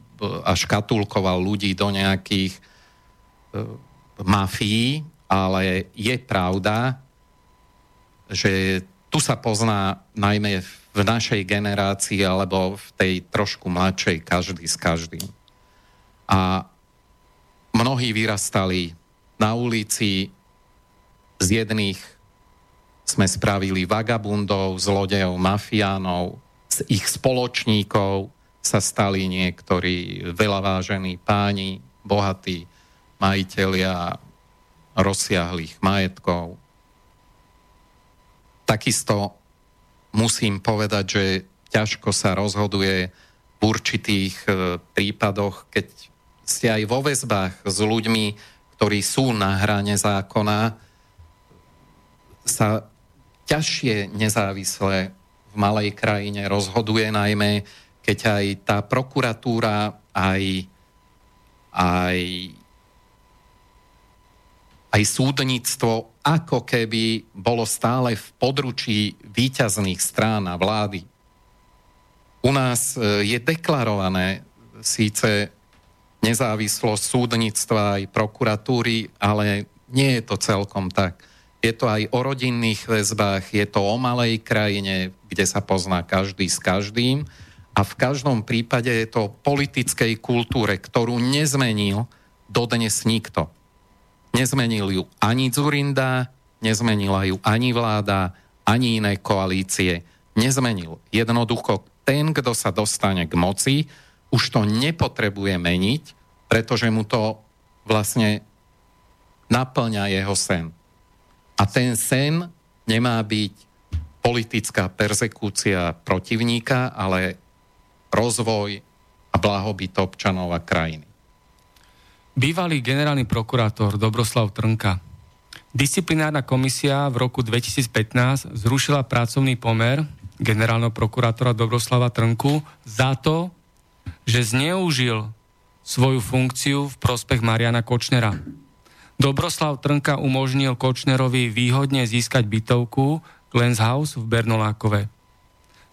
a škatulkoval ľudí do nejakých mafií, ale je pravda, že tu sa pozná najmä v našej generácii alebo v tej trošku mladšej každý s každým. A mnohí vyrastali na ulici, z jedných sme spravili vagabundov, zlodejov, mafiánov, z ich spoločníkov sa stali niektorí veľavážení páni, bohatí majitelia rozsiahlých majetkov. Takisto musím povedať, že ťažko sa rozhoduje v určitých prípadoch, keď ste aj vo väzbách s ľuďmi, ktorí sú na hrane zákona, sa ťažšie nezávisle v malej krajine rozhoduje, najmä keď aj tá prokuratúra, aj súdnictvo ako keby bolo stále v područí víťazných strán a vlády. U nás je deklarované síce nezávislosť súdnictva aj prokuratúry, ale nie je to celkom tak. Je to aj o rodinných väzbách, je to o malej krajine, kde sa pozná každý s každým a v každom prípade je to o politickej kultúre, ktorú nezmenil dodnes nikto. Nezmenil ju ani Dzurinda, nezmenila ju ani vláda, ani iné koalície. Nezmenil. Jednoducho ten, kto sa dostane k moci, už to nepotrebuje meniť, pretože mu to vlastne naplňa jeho sen. A ten sen nemá byť politická perzekúcia protivníka, ale rozvoj a blahobyt občanov a krajiny. Bývalý generálny prokurátor Dobroslav Trnka. Disciplinárna komisia v roku 2015 zrušila pracovný pomer generálneho prokurátora Dobroslava Trnku za to, že zneužil svoju funkciu v prospech Mariána Kočnera. Dobroslav Trnka umožnil Kočnerovi výhodne získať bytovku Glens House v Bernolákove.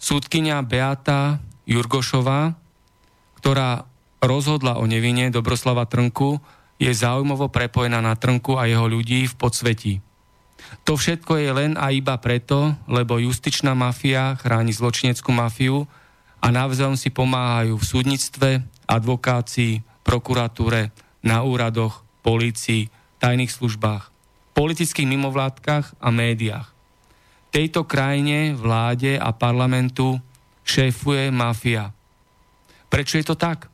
Súdkyňa Beata Jurgošová, ktorá rozhodla o nevine Dobroslava Trnku, je zaujímavo prepojená na Trnku a jeho ľudí v podsvetí. To všetko je len a iba preto, lebo justičná mafia chráni zločineckú mafiu a navzájom si pomáhajú v súdnictve, advokácii, prokuratúre, na úradoch, polícii, tajných službách, politických mimovládkach a médiách. Tejto krajine, vláde a parlamentu šéfuje mafia. Prečo je to tak?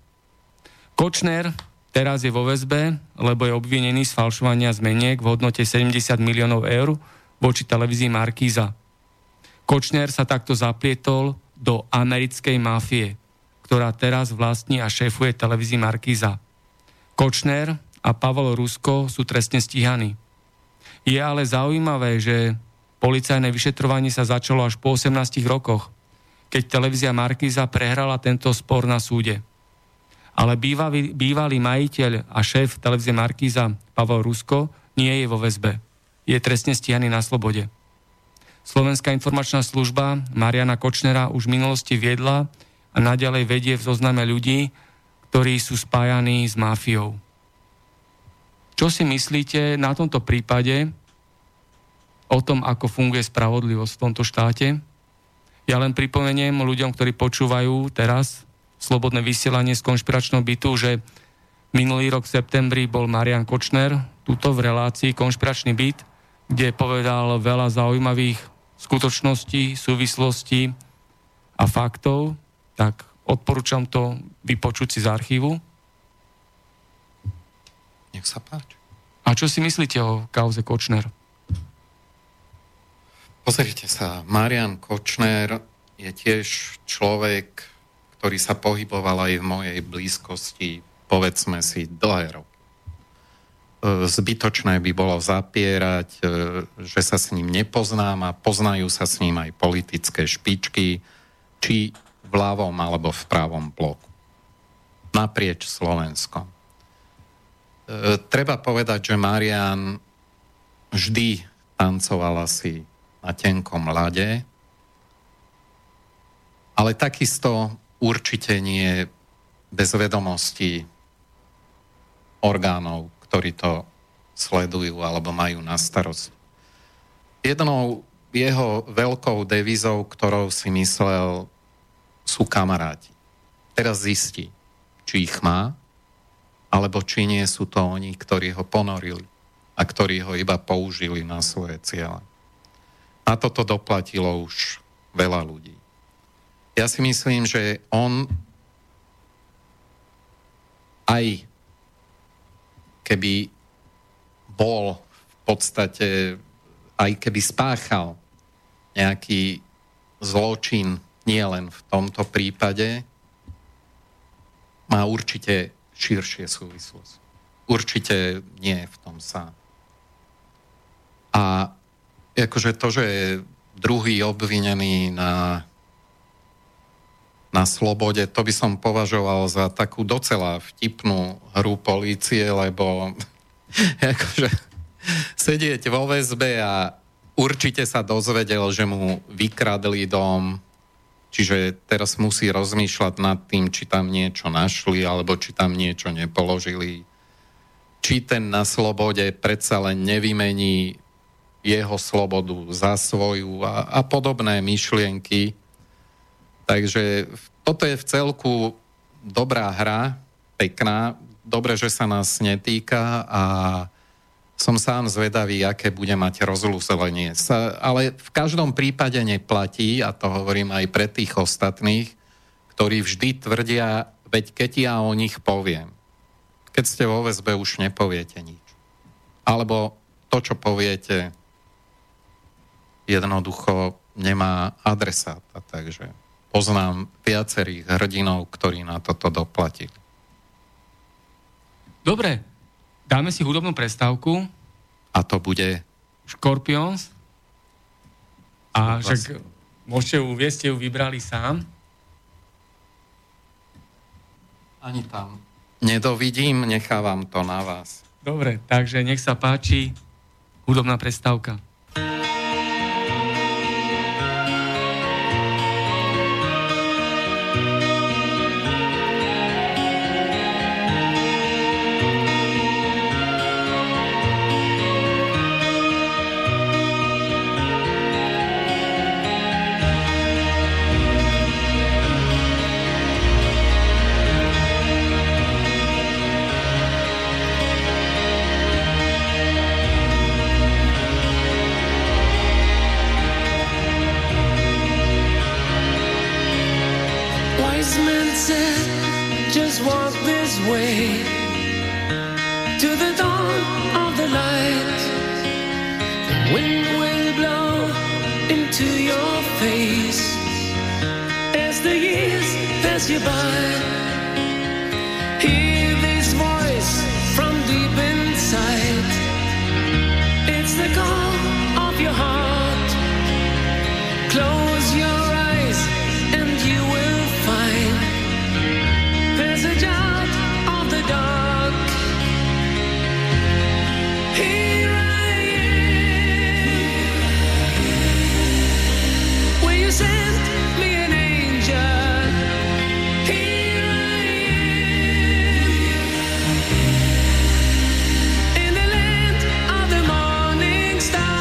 Kočner teraz je vo väzbe, lebo je obvinený z falšovania zmeniek v hodnote 70 miliónov eur voči televízii Markíza. Kočner sa takto zaplietol do americkej mafie, ktorá teraz vlastní a šéfuje televízii Markíza. Kočner a Pavel Rusko sú trestne stíhaní. Je ale zaujímavé, že policajné vyšetrovanie sa začalo až po 18 rokoch, keď televízia Markíza prehrala tento spor na súde. Ale bývalý majiteľ a šéf televízie Markíza Pavel Rusko nie je vo väzbe. Je trestne stíhaný na slobode. Slovenská informačná služba Mariána Kočnera už v minulosti viedla a naďalej vedie v zozname ľudí, ktorí sú spájaní s mafiou. Čo si myslíte na tomto prípade o tom, ako funguje spravodlivosť v tomto štáte? Ja len pripomeniem ľuďom, ktorí počúvajú teraz Slobodné vysielanie z konšpiračného bytu, že minulý rok v septembri bol Marián Kočner tuto v relácii Konšpiračný byt, kde povedal veľa zaujímavých skutočností, súvislostí a faktov, tak odporúčam to vypočuť si z archívu. Nech sa páči. A čo si myslíte o kauze Kočner? Pozrite sa, Marián Kočner je tiež človek, ktorý sa pohyboval aj v mojej blízkosti, povedzme si, dlhé roky. Zbytočné by bolo zapierať, že sa s ním nepoznám a poznajú sa s ním aj politické špičky, či v ľavom alebo v pravom bloku. Naprieč Slovenskom. Treba povedať, že Marián vždy tancoval asi na tenkom ľade, ale takisto určite nie bez vedomostí orgánov, ktorí to sledujú alebo majú na starosti. Jednou jeho veľkou devizou, ktorou si myslel, sú kamaráti. Teraz zistí, či ich má, alebo či nie sú to oni, ktorí ho ponorili a ktorí ho iba použili na svoje ciele. Na toto doplatilo už veľa ľudí. Ja si myslím, že on aj keby bol v podstate, aj keby spáchal nejaký zločin, nie len v tomto prípade, má určite širšie súvislosť. Určite nie v tom sám. A akože to, že je druhý obvinený na slobode, to by som považoval za takú docela vtipnú hru polície, lebo akože sedieť vo väzbe a určite sa dozvedel, že mu vykradli dom, čiže teraz musí rozmýšľať nad tým, či tam niečo našli, alebo či tam niečo nepoložili. Či ten na slobode predsa len nevymení jeho slobodu za svoju a podobné myšlienky. Takže toto je v celku dobrá hra, pekná, dobre, že sa nás netýka a som sám zvedavý, aké bude mať rozlúselenie. Ale v každom prípade neplatí, a to hovorím aj pre tých ostatných, ktorí vždy tvrdia, veď keď ja o nich poviem. Keď ste vo väzbe, už nepoviete nič. Alebo to, čo poviete, jednoducho nemá adresáta. Takže poznám viacerých hrdinov, ktorí na toto doplatili. Dobre. Dáme si hudobnú prestávku. A to bude? Scorpions. A však môžete ju uvieť, ste ju vybrali sám. Ani tam nedovidím, nechávam to na vás. Dobre, takže nech sa páči hudobná prestávka. Stop.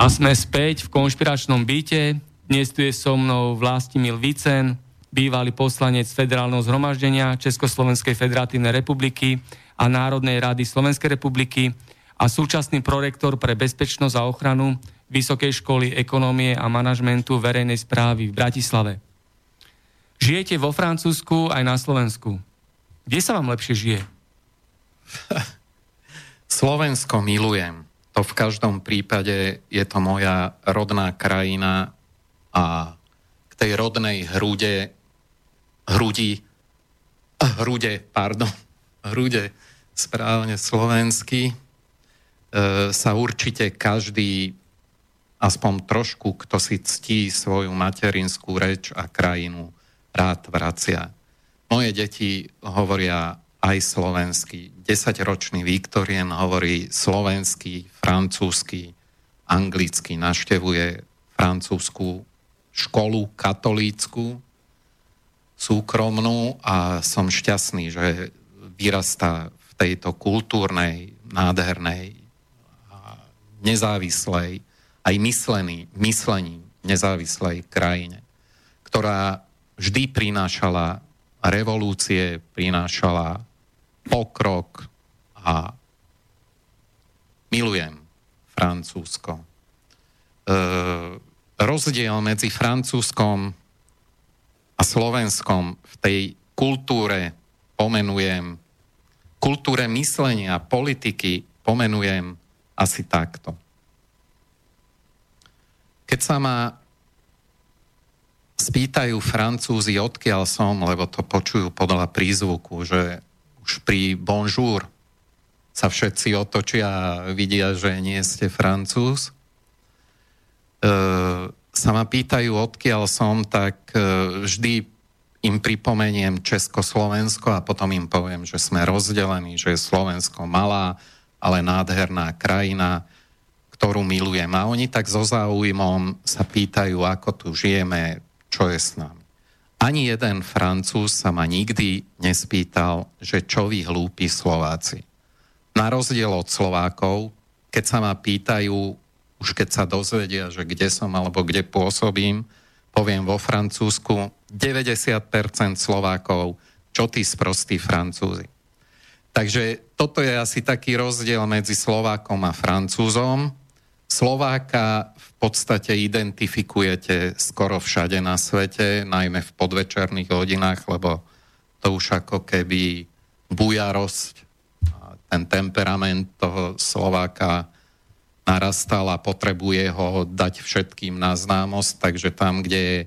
A sme späť v konšpiračnom byte. Dnes tu je so mnou Vlastimil Vícen, bývalý poslanec Federálneho zhromaždenia Československej federatívnej republiky a Národnej rady Slovenskej republiky a súčasný prorektor pre bezpečnosť a ochranu Vysokej školy ekonomie a manažmentu verejnej správy v Bratislave. Žijete vo Francúzsku aj na Slovensku. Kde sa vám lepšie žije? Slovensko milujem. To v každom prípade je to moja rodná krajina a k tej rodnej hrude, správne slovensky, sa určite každý, aspoň trošku, kto si ctí svoju materinskú reč a krajinu, rád vracia. Moje deti hovoria aj slovensky. 10-ročný Viktorien hovorí slovensky, francúzsky, anglicky. Navštevuje francúzsku školu katolícku, súkromnú a som šťastný, že vyrastá v tejto kultúrnej, nádhernej a nezávislej, aj myslením nezávislej krajine, ktorá vždy prinášala revolúcie, prinášala pokrok a milujem Francúzsko. Rozdiel medzi Francúzskom a Slovenskom v tej kultúre pomenujem, kultúre myslenia, politiky pomenujem asi takto. Keď sa ma spýtajú Francúzi, odkiaľ som, lebo to počujú podľa prízvuku, že už pri bonjour sa všetci otočia a vidia, že nie ste Francúz. Sa ma pýtajú, odkiaľ som, tak vždy im pripomeniem Československo a potom im poviem, že sme rozdelení, že je Slovensko malá, ale nádherná krajina, ktorú milujem. A oni tak so záujmom sa pýtajú, ako tu žijeme, čo je s nami. Ani jeden Francúz sa ma nikdy nespýtal, že čo vy hlúpi Slováci. Na rozdiel od Slovákov, keď sa ma pýtajú, už keď sa dozvedia, že kde som alebo kde pôsobím, poviem vo Francúzsku, 90% Slovákov, čo tí sprostí Francúzi. Takže toto je asi taký rozdiel medzi Slovákom a Francúzom. Slováka v podstate identifikujete skoro všade na svete, najmä v podvečerných hodinách, lebo to už ako keby bujarosť, ten temperament toho Slováka narastal a potrebuje ho dať všetkým na známosť, takže tam, kde je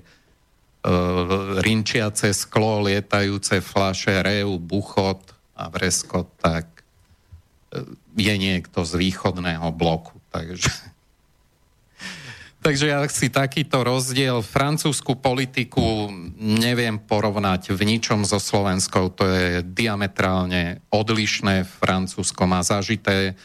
rinčiace sklo, lietajúce fľaše, rev, buchot a vreskot, tak je niekto z východného bloku, Takže ja si takýto rozdiel. Francúzsku politiku neviem porovnať v ničom so slovenskou, to je diametrálne odlišné. Francúzsko má zažité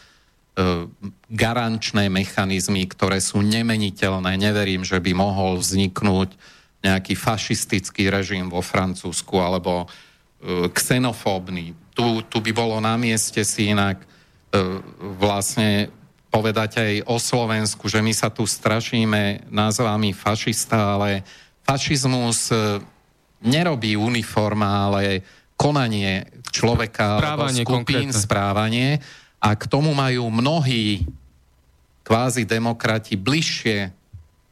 garančné mechanizmy, ktoré sú nemeniteľné. Neverím, že by mohol vzniknúť nejaký fašistický režim vo Francúzsku alebo xenofóbny. Tu by bolo na mieste si inak vlastne povedať aj o Slovensku, že my sa tu strašíme názvami fašista, ale fašizmus nerobí uniforma, ale konanie človeka, správanie, skupín, konkrétne. Správanie. A k tomu majú mnohí kvázi demokrati bližšie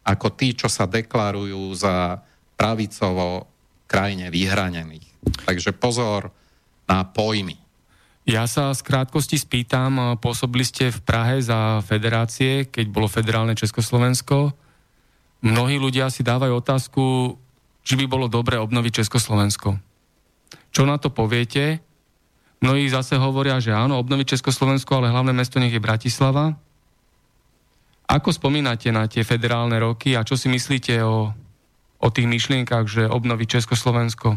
ako tí, čo sa deklarujú za pravicovo krajine vyhranených. Takže pozor na pojmy. Ja sa z krátkosti spýtam, pôsobili ste v Prahe za federácie, keď bolo federálne Československo. Mnohí ľudia si dávajú otázku, či by bolo dobre obnoviť Československo. Čo na to poviete? Mnohí zase hovoria, že áno, obnoviť Československo, ale hlavné mesto nech je Bratislava. Ako spomínate na tie federálne roky a čo si myslíte o tých myšlienkach, že obnoviť Československo?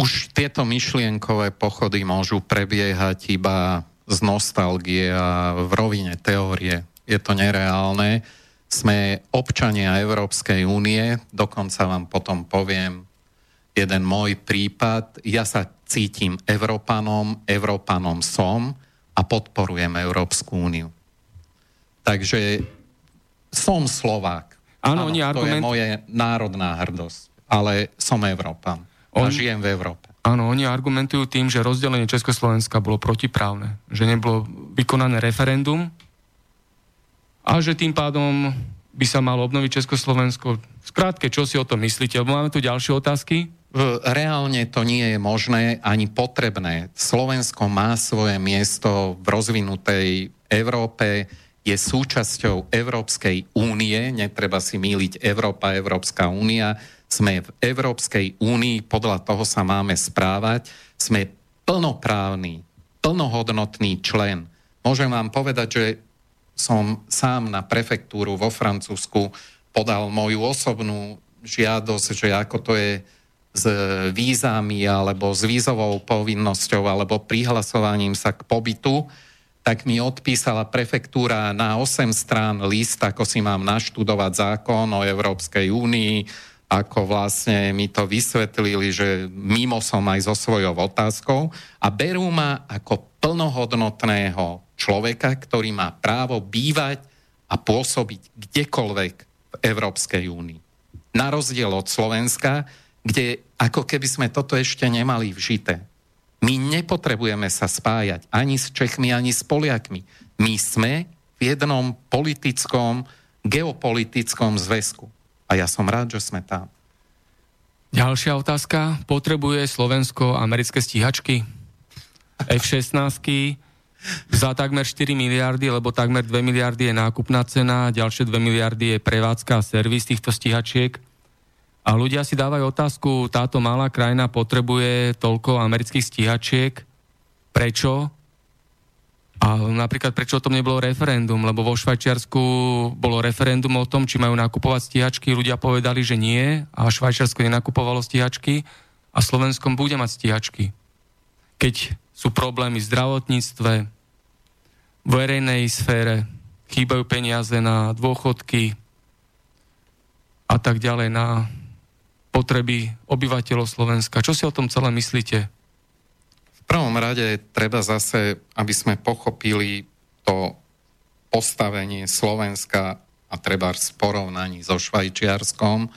Už tieto myšlienkové pochody môžu prebiehať iba z nostalgie a v rovine teórie. Je to nereálne. Sme občania Európskej únie, dokonca vám potom poviem jeden môj prípad. Ja sa cítim Európanom som a podporujem Európsku úniu. Takže som Slovák. Áno, nie argument. To je moje národná hrdosť. Ale som Európan. A žijem v Európe. Áno, oni argumentujú tým, že rozdelenie Československa bolo protiprávne. Že nebolo vykonané referendum a že tým pádom by sa malo obnoviť Československo. Skrátke, čo si o tom myslíte? Máme tu ďalšie otázky? Reálne to nie je možné ani potrebné. Slovensko má svoje miesto v rozvinutej Európe, je súčasťou Európskej únie, netreba si mýliť Európa, Európska únia, sme v Európskej únii, podľa toho sa máme správať, sme plnoprávny, plnohodnotný člen. Môžem vám povedať, že som sám na prefektúru vo Francúzsku podal moju osobnú žiadosť, že ako to je s vízami alebo s vízovou povinnosťou alebo prihlasovaním sa k pobytu, tak mi odpísala prefektúra na 8 strán list, ako si mám naštudovať zákon o Európskej únii, ako vlastne mi to vysvetlili, že mimo som aj so svojou otázkou a berú ma ako plnohodnotného človeka, ktorý má právo bývať a pôsobiť kdekoľvek v Európskej únii. Na rozdiel od Slovenska, kde ako keby sme toto ešte nemali vžité. My nepotrebujeme sa spájať ani s Čechmi, ani s Poliakmi. My sme v jednom politickom, geopolitickom zväzku. A ja som rád, že sme tam. Ďalšia otázka. Potrebuje Slovensko americké stíhačky? F-16-ky za takmer 4 miliardy, lebo takmer 2 miliardy je nákupná cena, ďalšie 2 miliardy je prevádzka a servis týchto stíhačiek. A ľudia si dávajú otázku, táto malá krajina potrebuje toľko amerických stíhačiek. Prečo? A napríklad prečo o tom nebolo referendum? Lebo vo Švajčiarsku bolo referendum o tom, či majú nakupovať stíhačky. Ľudia povedali, že nie a Švajčiarsko nenakupovalo stíhačky a Slovensko bude mať stíhačky. Keď sú problémy v zdravotníctve, v verejnej sfére, chýbajú peniaze na dôchodky a tak ďalej, na potreby obyvateľov Slovenska. Čo si o tom celé myslíte? V prvom rade treba zase, aby sme pochopili to postavenie Slovenska a treba v porovnaní so Švajčiarskom.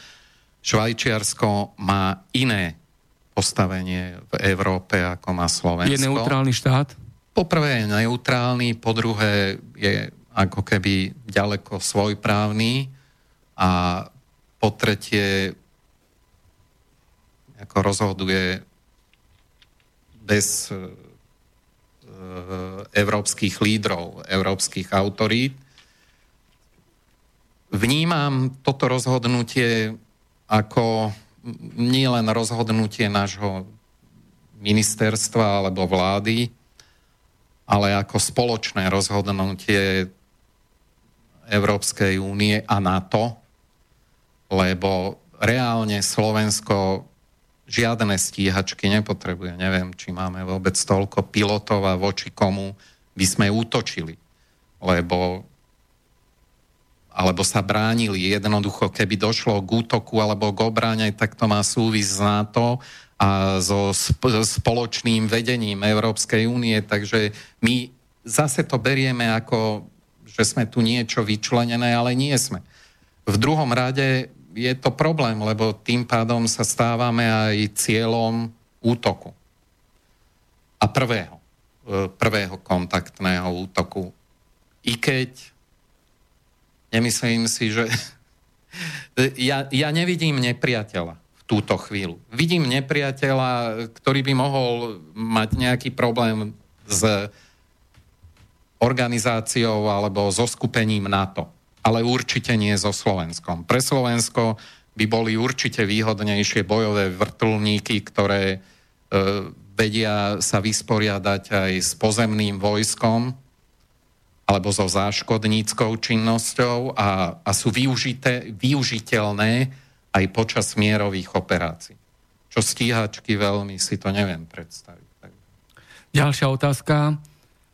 Švajčiarsko má iné postavenie v Európe, ako má Slovensko. Je neutrálny štát? Poprvé je neutrálny, po druhé je ako keby ďaleko svojprávny a po tretie ako rozhoduje bez európskych lídrov, európskych autorít. Vnímam toto rozhodnutie ako nie len rozhodnutie nášho ministerstva alebo vlády, ale ako spoločné rozhodnutie Európskej únie a NATO, lebo reálne Slovensko žiadne stíhačky nepotrebuje. Neviem, či máme vôbec toľko pilotov a voči komu by sme útočili. Alebo sa bránili. Jednoducho, keby došlo k útoku alebo k obrane, tak to má súvisť s NATO a so spoločným vedením Európskej únie. Takže my zase to berieme ako, že sme tu niečo vyčlenené, ale nie sme. V druhom rade je to problém, lebo tým pádom sa stávame aj cieľom útoku. A prvého kontaktného útoku. I keď nemyslím si, že ja nevidím nepriateľa v túto chvíľu. Vidím nepriateľa, ktorý by mohol mať nejaký problém s organizáciou alebo so skupením NATO, ale určite nie so Slovenskom. Pre Slovensko by boli určite výhodnejšie bojové vrtuľníky, ktoré vedia sa vysporiadať aj s pozemným vojskom alebo so záškodníckou činnosťou a sú využiteľné aj počas mierových operácií. Čo stíhačky veľmi si to neviem predstaviť. Ďalšia otázka.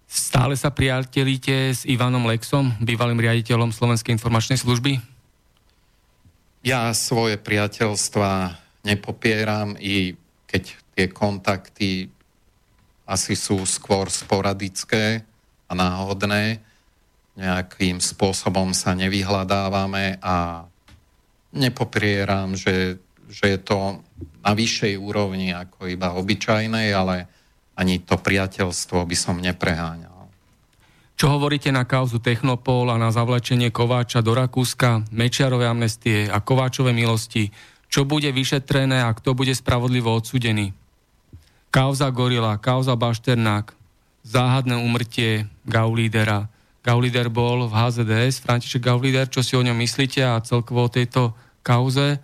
Stále sa priatelíte s Ivanom Lexom, bývalým riaditeľom Slovenskej informačnej služby? Ja svoje priateľstva nepopieram, i keď tie kontakty asi sú skôr sporadické a náhodné. nejakým spôsobom sa nevyhľadávame a nepopieram, že je to na vyššej úrovni ako iba obyčajnej, ale ani to priateľstvo by som nepreháňal. Čo hovoríte na kauzu Technopol a na zavlečenie Kováča do Rakúska, Mečiarove amnestie a Kováčove milosti? Čo bude vyšetrené a kto bude spravodlivo odsúdený? Kauza Gorila, kauza Bašternák, záhadné úmrtie Gauliedera. Gaulieder bol v HZDS, František Gaulieder, čo si o ňom myslíte a celkovo o tejto kauze?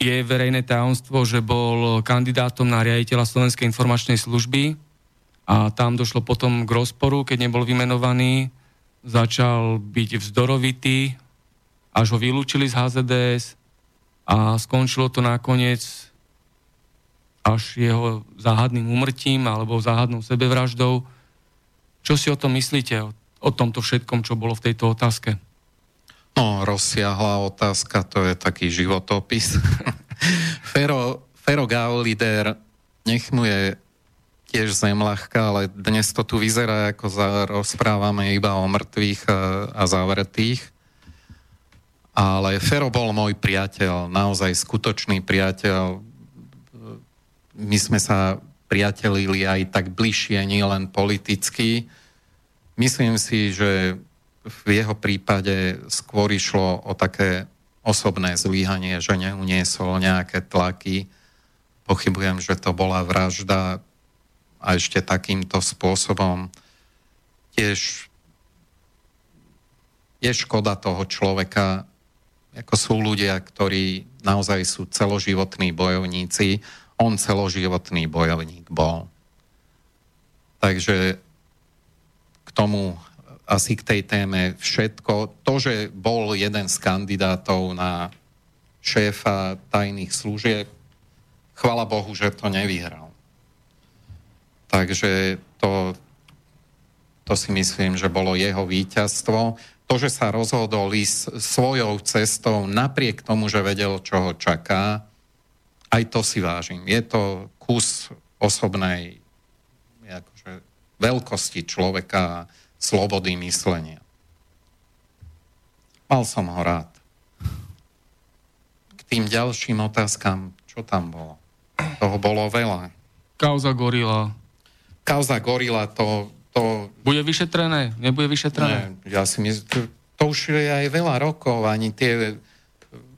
Je verejné tajomstvo, že bol kandidátom na riaditeľa Slovenskej informačnej služby a tam došlo potom k rozporu, keď nebol vymenovaný, začal byť vzdorovitý, až ho vylúčili z HZDS a skončilo to nakoniec až jeho záhadným úmrtím alebo záhadnou sebevraždou. Čo si o tom myslíte, o tomto všetkom, čo bolo v tejto otázke? No, rozsiahla otázka, to je taký životopis. Fero Gaulieder, nech mu je tiež zem ľahká, ale dnes to tu vyzerá, ako rozprávame iba o mŕtvych a zavretých. Ale Fero bol môj priateľ, naozaj skutočný priateľ. My sme sa priatelili aj tak bližšie, nie len politicky. Myslím si, že v jeho prípade skôr išlo o také osobné zlyhanie, že neuniesol nejaké tlaky. Pochybujem, že to bola vražda. A ešte takýmto spôsobom tiež je škoda toho človeka, ako sú ľudia, ktorí naozaj sú celoživotní bojovníci. On celoživotný bojovník bol. Takže k tomu, asi k tej téme všetko. To, že bol jeden z kandidátov na šéfa tajných služieb, chvala Bohu, že to nevyhral. Takže to si myslím, že bolo jeho víťazstvo. To, že sa rozhodol ísť svojou cestou napriek tomu, že vedel, čo ho čaká, aj to si vážim. Je to kus osobnej akože, veľkosti človeka a slobody myslenia. Mal som ho rád. K tým ďalším otázkam, čo tam bolo? Toho bolo veľa. Kauza Gorila. Kauza Gorila, to... Bude vyšetrené? Nebude vyšetrené? Ne, ja si myslím, to už je aj veľa rokov, ani tie...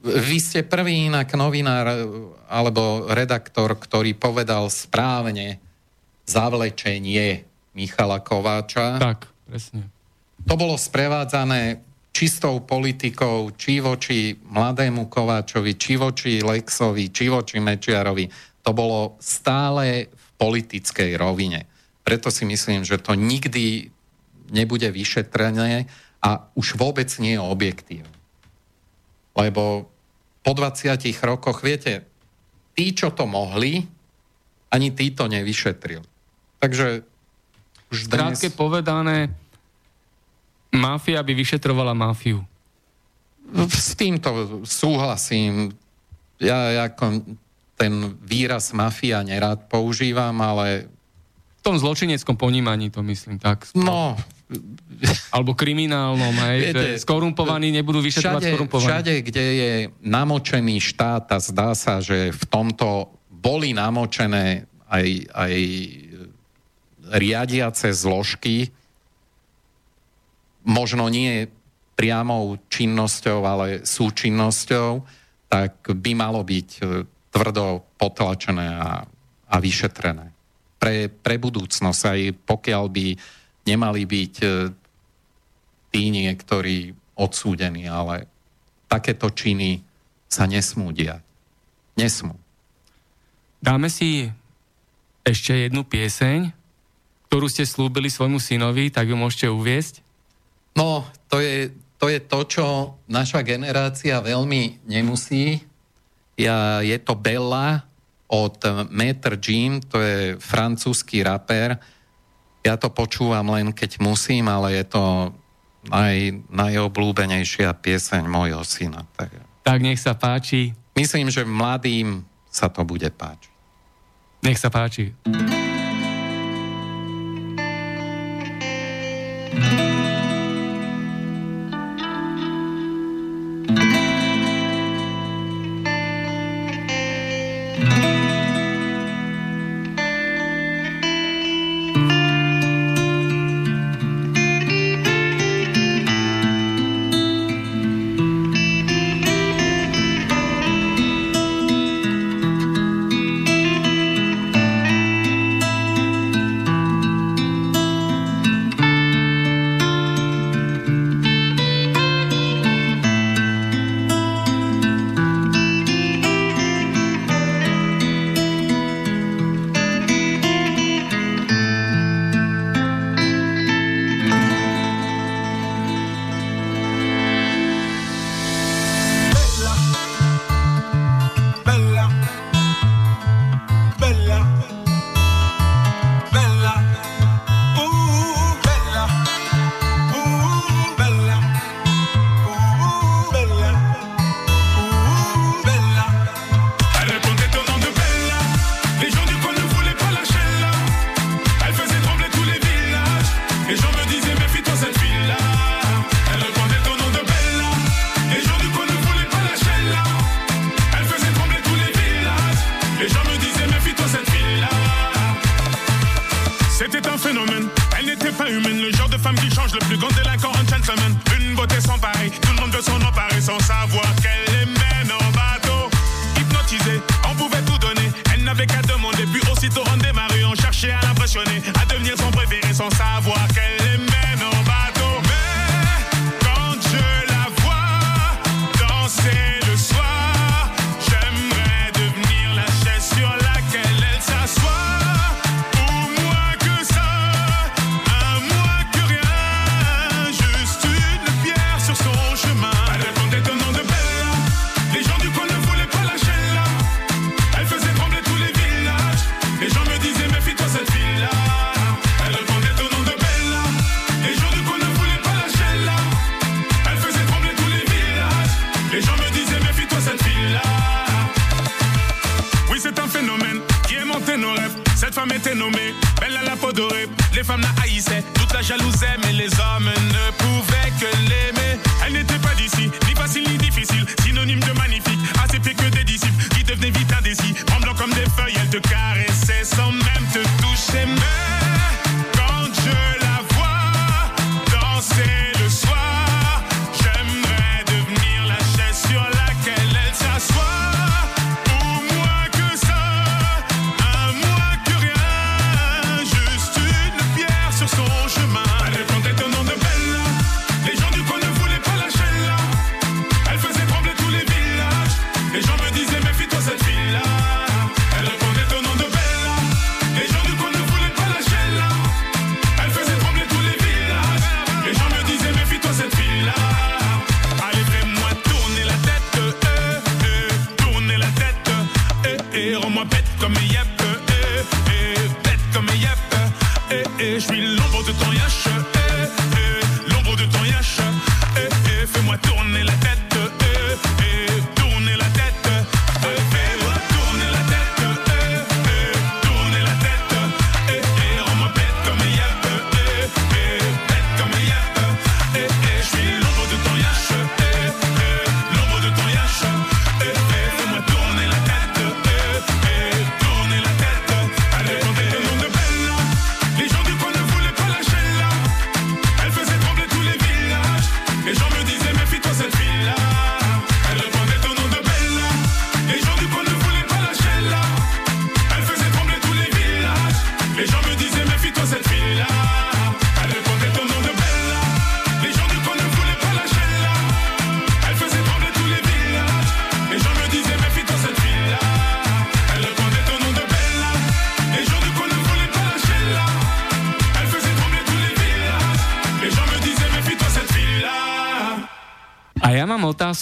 Vy ste prvý inak novinár alebo redaktor, ktorý povedal správne zavlečenie Michala Kováča. Tak, presne. To bolo sprevádzané čistou politikou, či voči mladému Kováčovi, či voči Lexovi, či voči Mečiarovi. To bolo stále v politickej rovine. Preto si myslím, že to nikdy nebude vyšetrené a už vôbec nie je objektívne. Lebo po 20 rokoch, viete, tí, čo to mohli, ani tí to nevyšetrili. Takže už dnes... Krátke povedané, máfia by vyšetrovala máfiu. S týmto súhlasím. Ja ako ten výraz mafia nerád používam, ale... V tom zločineckom ponímaní to myslím, tak? No... Alebo kriminálnom, hej, viete, že skorumpovaní nebudú vyšetrovať skorumpovaní. Všade, kde je namočený štát a zdá sa, že v tomto boli namočené aj riadiace zložky, možno nie priamou činnosťou, ale súčinnosťou, tak by malo byť tvrdo potlačené a vyšetrené. Pre budúcnosť, aj pokiaľ by nemali byť tí niektorí odsúdení, ale takéto činy sa nesmú diať. Nesmú. Dáme si ešte jednu pieseň, ktorú ste slúbili svojmu synovi, tak ju môžete uviesť. No, to je to, čo naša generácia veľmi nemusí. Je to Bella od Maître Jim, to je francúzsky rapér. Ja to počúvam len keď musím, ale je to najobľúbenejšia pieseň mojho syna. Tak nech sa páči. Myslím, že mladým sa to bude páčiť. Nech sa páči. le plus grand délinquant, un gentleman, une beauté sans pareil, tout le monde veut s'en emparer sans savoir qu'elle les mène en bateau. Hypnotisée, on pouvait tout donner, elle n'avait qu'à demander, puis aussitôt on démarrait, on cherchait à l'impressionner, à devenir son préféré sans savoir qu'elle les mène en bateau. Mais quand je la vois danser le soir, j'aimerais devenir la chaise sur laquelle elle s'assoit. Femme était nommée, belle à la peau dorée. Les femmes la haïssaient, toute la jalousaient, mais les hommes ne pouvaient que l'aimer. Elle n'était pas d'ici, ni facile ni difficile, synonyme de magnifique, à ses pieds que des disciples qui devenaient vite indécis, tremblant comme des feuilles, elle te caressait sans même te toucher. Mais quand je la vois danser le soir, j'aimerais devenir la chaise sur laquelle elle s'assoit.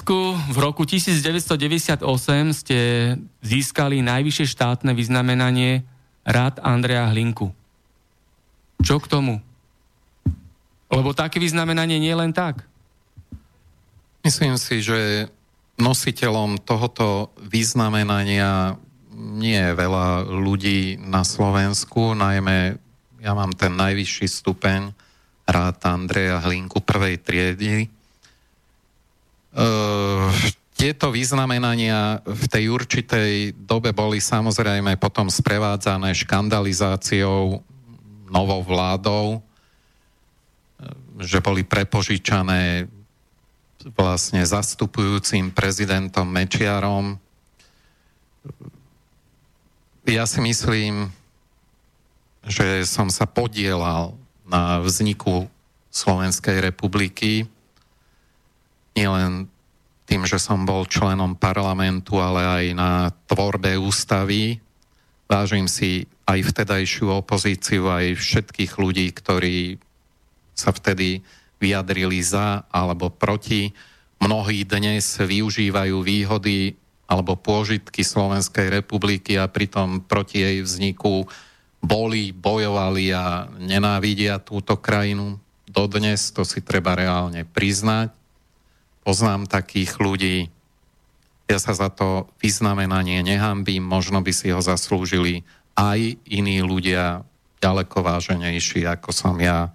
V roku 1998 ste získali najvyššie štátne vyznamenanie Rád Andrea Hlinku. Čo k tomu? Lebo také vyznamenanie nie je len tak. Myslím si, že nositeľom tohoto vyznamenania nie je veľa ľudí na Slovensku, najmä ja mám ten najvyšší stupeň Rád Andrea Hlinku prvej triedy. Tieto vyznamenania v tej určitej dobe boli samozrejme potom sprevádzané škandalizáciou novou vládou, že boli prepožičané vlastne zastupujúcim prezidentom Mečiarom. Ja si myslím, že som sa podielal na vzniku Slovenskej republiky nielen tým, že som bol členom parlamentu, ale aj na tvorbe ústavy. Vážim si aj vtedajšiu opozíciu, aj všetkých ľudí, ktorí sa vtedy vyjadrili za alebo proti. Mnohí dnes využívajú výhody alebo pôžitky Slovenskej republiky a pritom proti jej vzniku boli, bojovali a nenávidia túto krajinu. Dodnes to si treba reálne priznať. Poznám takých ľudí, ja sa za to vyznamenanie nehanbím, možno by si ho zaslúžili aj iní ľudia, ďaleko váženejší ako som ja.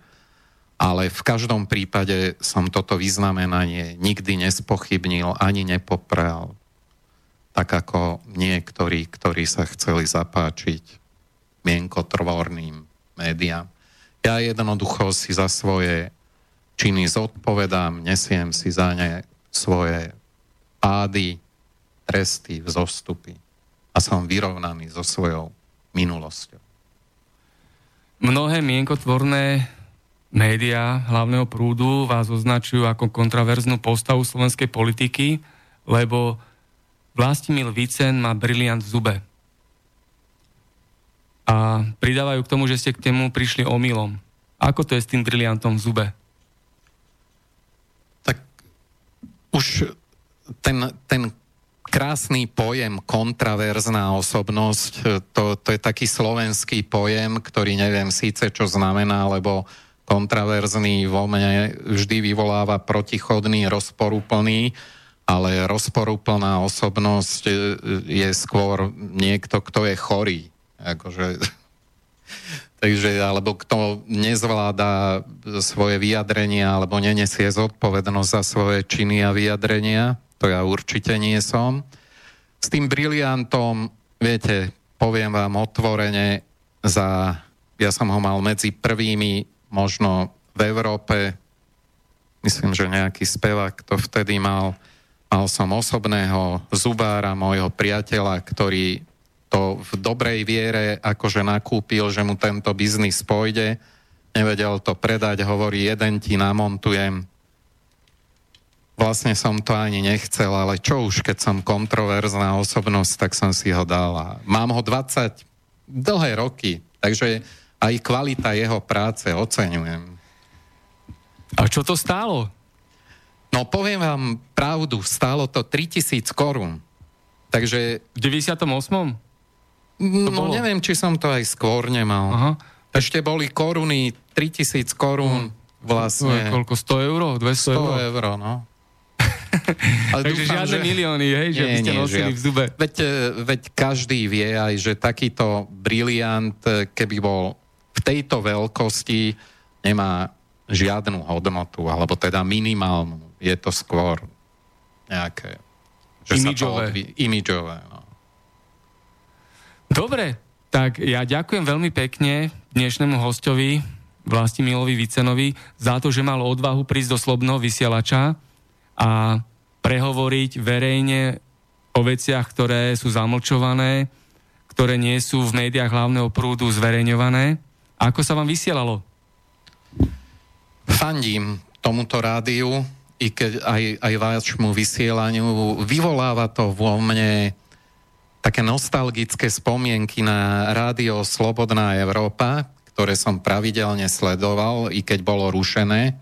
Ale v každom prípade som toto vyznamenanie nikdy nespochybnil ani nepoprel, tak ako niektorí, ktorí sa chceli zapáčiť mienkotrvorným médiám. Ja jednoducho si za svoje činy zodpovedám, nesiem si za ne svoje pády, tresty, vzostupy a som vyrovnaný so svojou minulosťou. Mnohé mienkotvorné médiá hlavného prúdu vás označujú ako kontraverznú postavu slovenskej politiky, lebo Vlastimil Vícen má briliant v zube. A pridávajú k tomu, že ste k tomu prišli omylom. Ako to je s tým briliantom v zube? Tak už ten krásny pojem kontraverzná osobnosť, to je taký slovenský pojem, ktorý neviem síce čo znamená, lebo kontraverzný vo mne vždy vyvoláva protichodný, rozporuplný, ale rozporuplná osobnosť je skôr niekto, kto je chorý. Akože, takže, alebo kto nezvláda svoje vyjadrenia, alebo nenesie zodpovednosť za svoje činy a vyjadrenia. To ja určite nie som. S tým briliantom, viete, poviem vám otvorene, ja som ho mal medzi prvými, možno v Európe, myslím, že nejaký spevák to vtedy mal som osobného zubára, môjho priateľa, ktorý to v dobrej viere akože nakúpil, že mu tento biznis pôjde, nevedel to predať, hovorí, jeden ti namontujem. Vlastne som to ani nechcel, ale čo už, keď som kontroverzná osobnosť, tak som si ho dal. Mám ho 20 dlhé roky, takže aj kvalita jeho práce oceňujem. A čo to stálo? No poviem vám pravdu, stálo to 3000 korún. Takže... V 98? No neviem, či som to aj skôr nemal. Aha. Ešte boli koruny, 3000 korún vlastne. Koľko? 100 eur? 200 eur? 100 eur, no. Ale takže dúfam, žiadne milióny, hej, že by ste nosili v zube. Veď každý vie aj, že takýto briliant, keby bol v tejto veľkosti, nemá žiadnu hodnotu, alebo teda minimálnu. Je to skôr nejaké... Imidžové. No. Dobre, tak ja ďakujem veľmi pekne dnešnému hostovi, Vlastimilovi Vícenovi, za to, že mal odvahu prísť do Slobodného vysielača a prehovoriť verejne o veciach, ktoré sú zamlčované, ktoré nie sú v médiách hlavného prúdu zverejňované. Ako sa vám vysielalo? Fandím tomuto rádiu, i keď aj vášmu vysielaniu. Vyvoláva to vo mne také nostalgické spomienky na rádio Slobodná Európa, ktoré som pravidelne sledoval, i keď bolo rušené.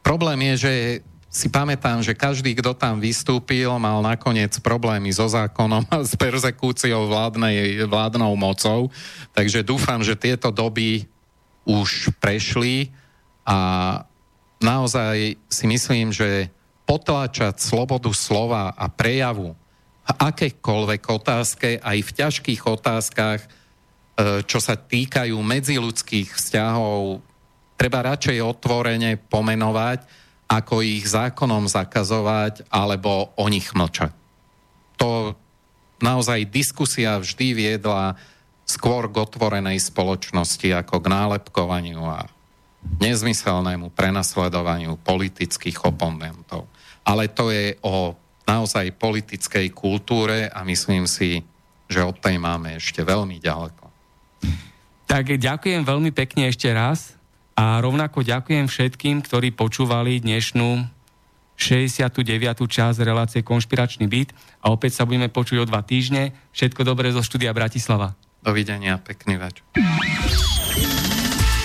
Problém je, že si pamätám, že každý, kto tam vystúpil, mal nakoniec problémy so zákonom a s perzekúciou vládnou mocou. Takže dúfam, že tieto doby už prešli a naozaj si myslím, že potláčať slobodu slova a prejavu v akékoľvek otázke, aj v ťažkých otázkach, čo sa týkajú medziľudských vzťahov, treba radšej otvorene pomenovať, ako ich zákonom zakazovať, alebo o nich mlčať. To naozaj diskusia vždy viedla skôr k otvorenej spoločnosti, ako k nálepkovaniu a nezmyselnému prenasledovaniu politických oponentov. Ale to je o naozaj politickej kultúre a myslím si, že od tej máme ešte veľmi ďaleko. Tak ďakujem veľmi pekne ešte raz. A rovnako ďakujem všetkým, ktorí počúvali dnešnú 69. časť relácie Konšpiračný byt a opäť sa budeme počuť o 2 týždne. Všetko dobré zo štúdia Bratislava. Dovidenia, pekný večer.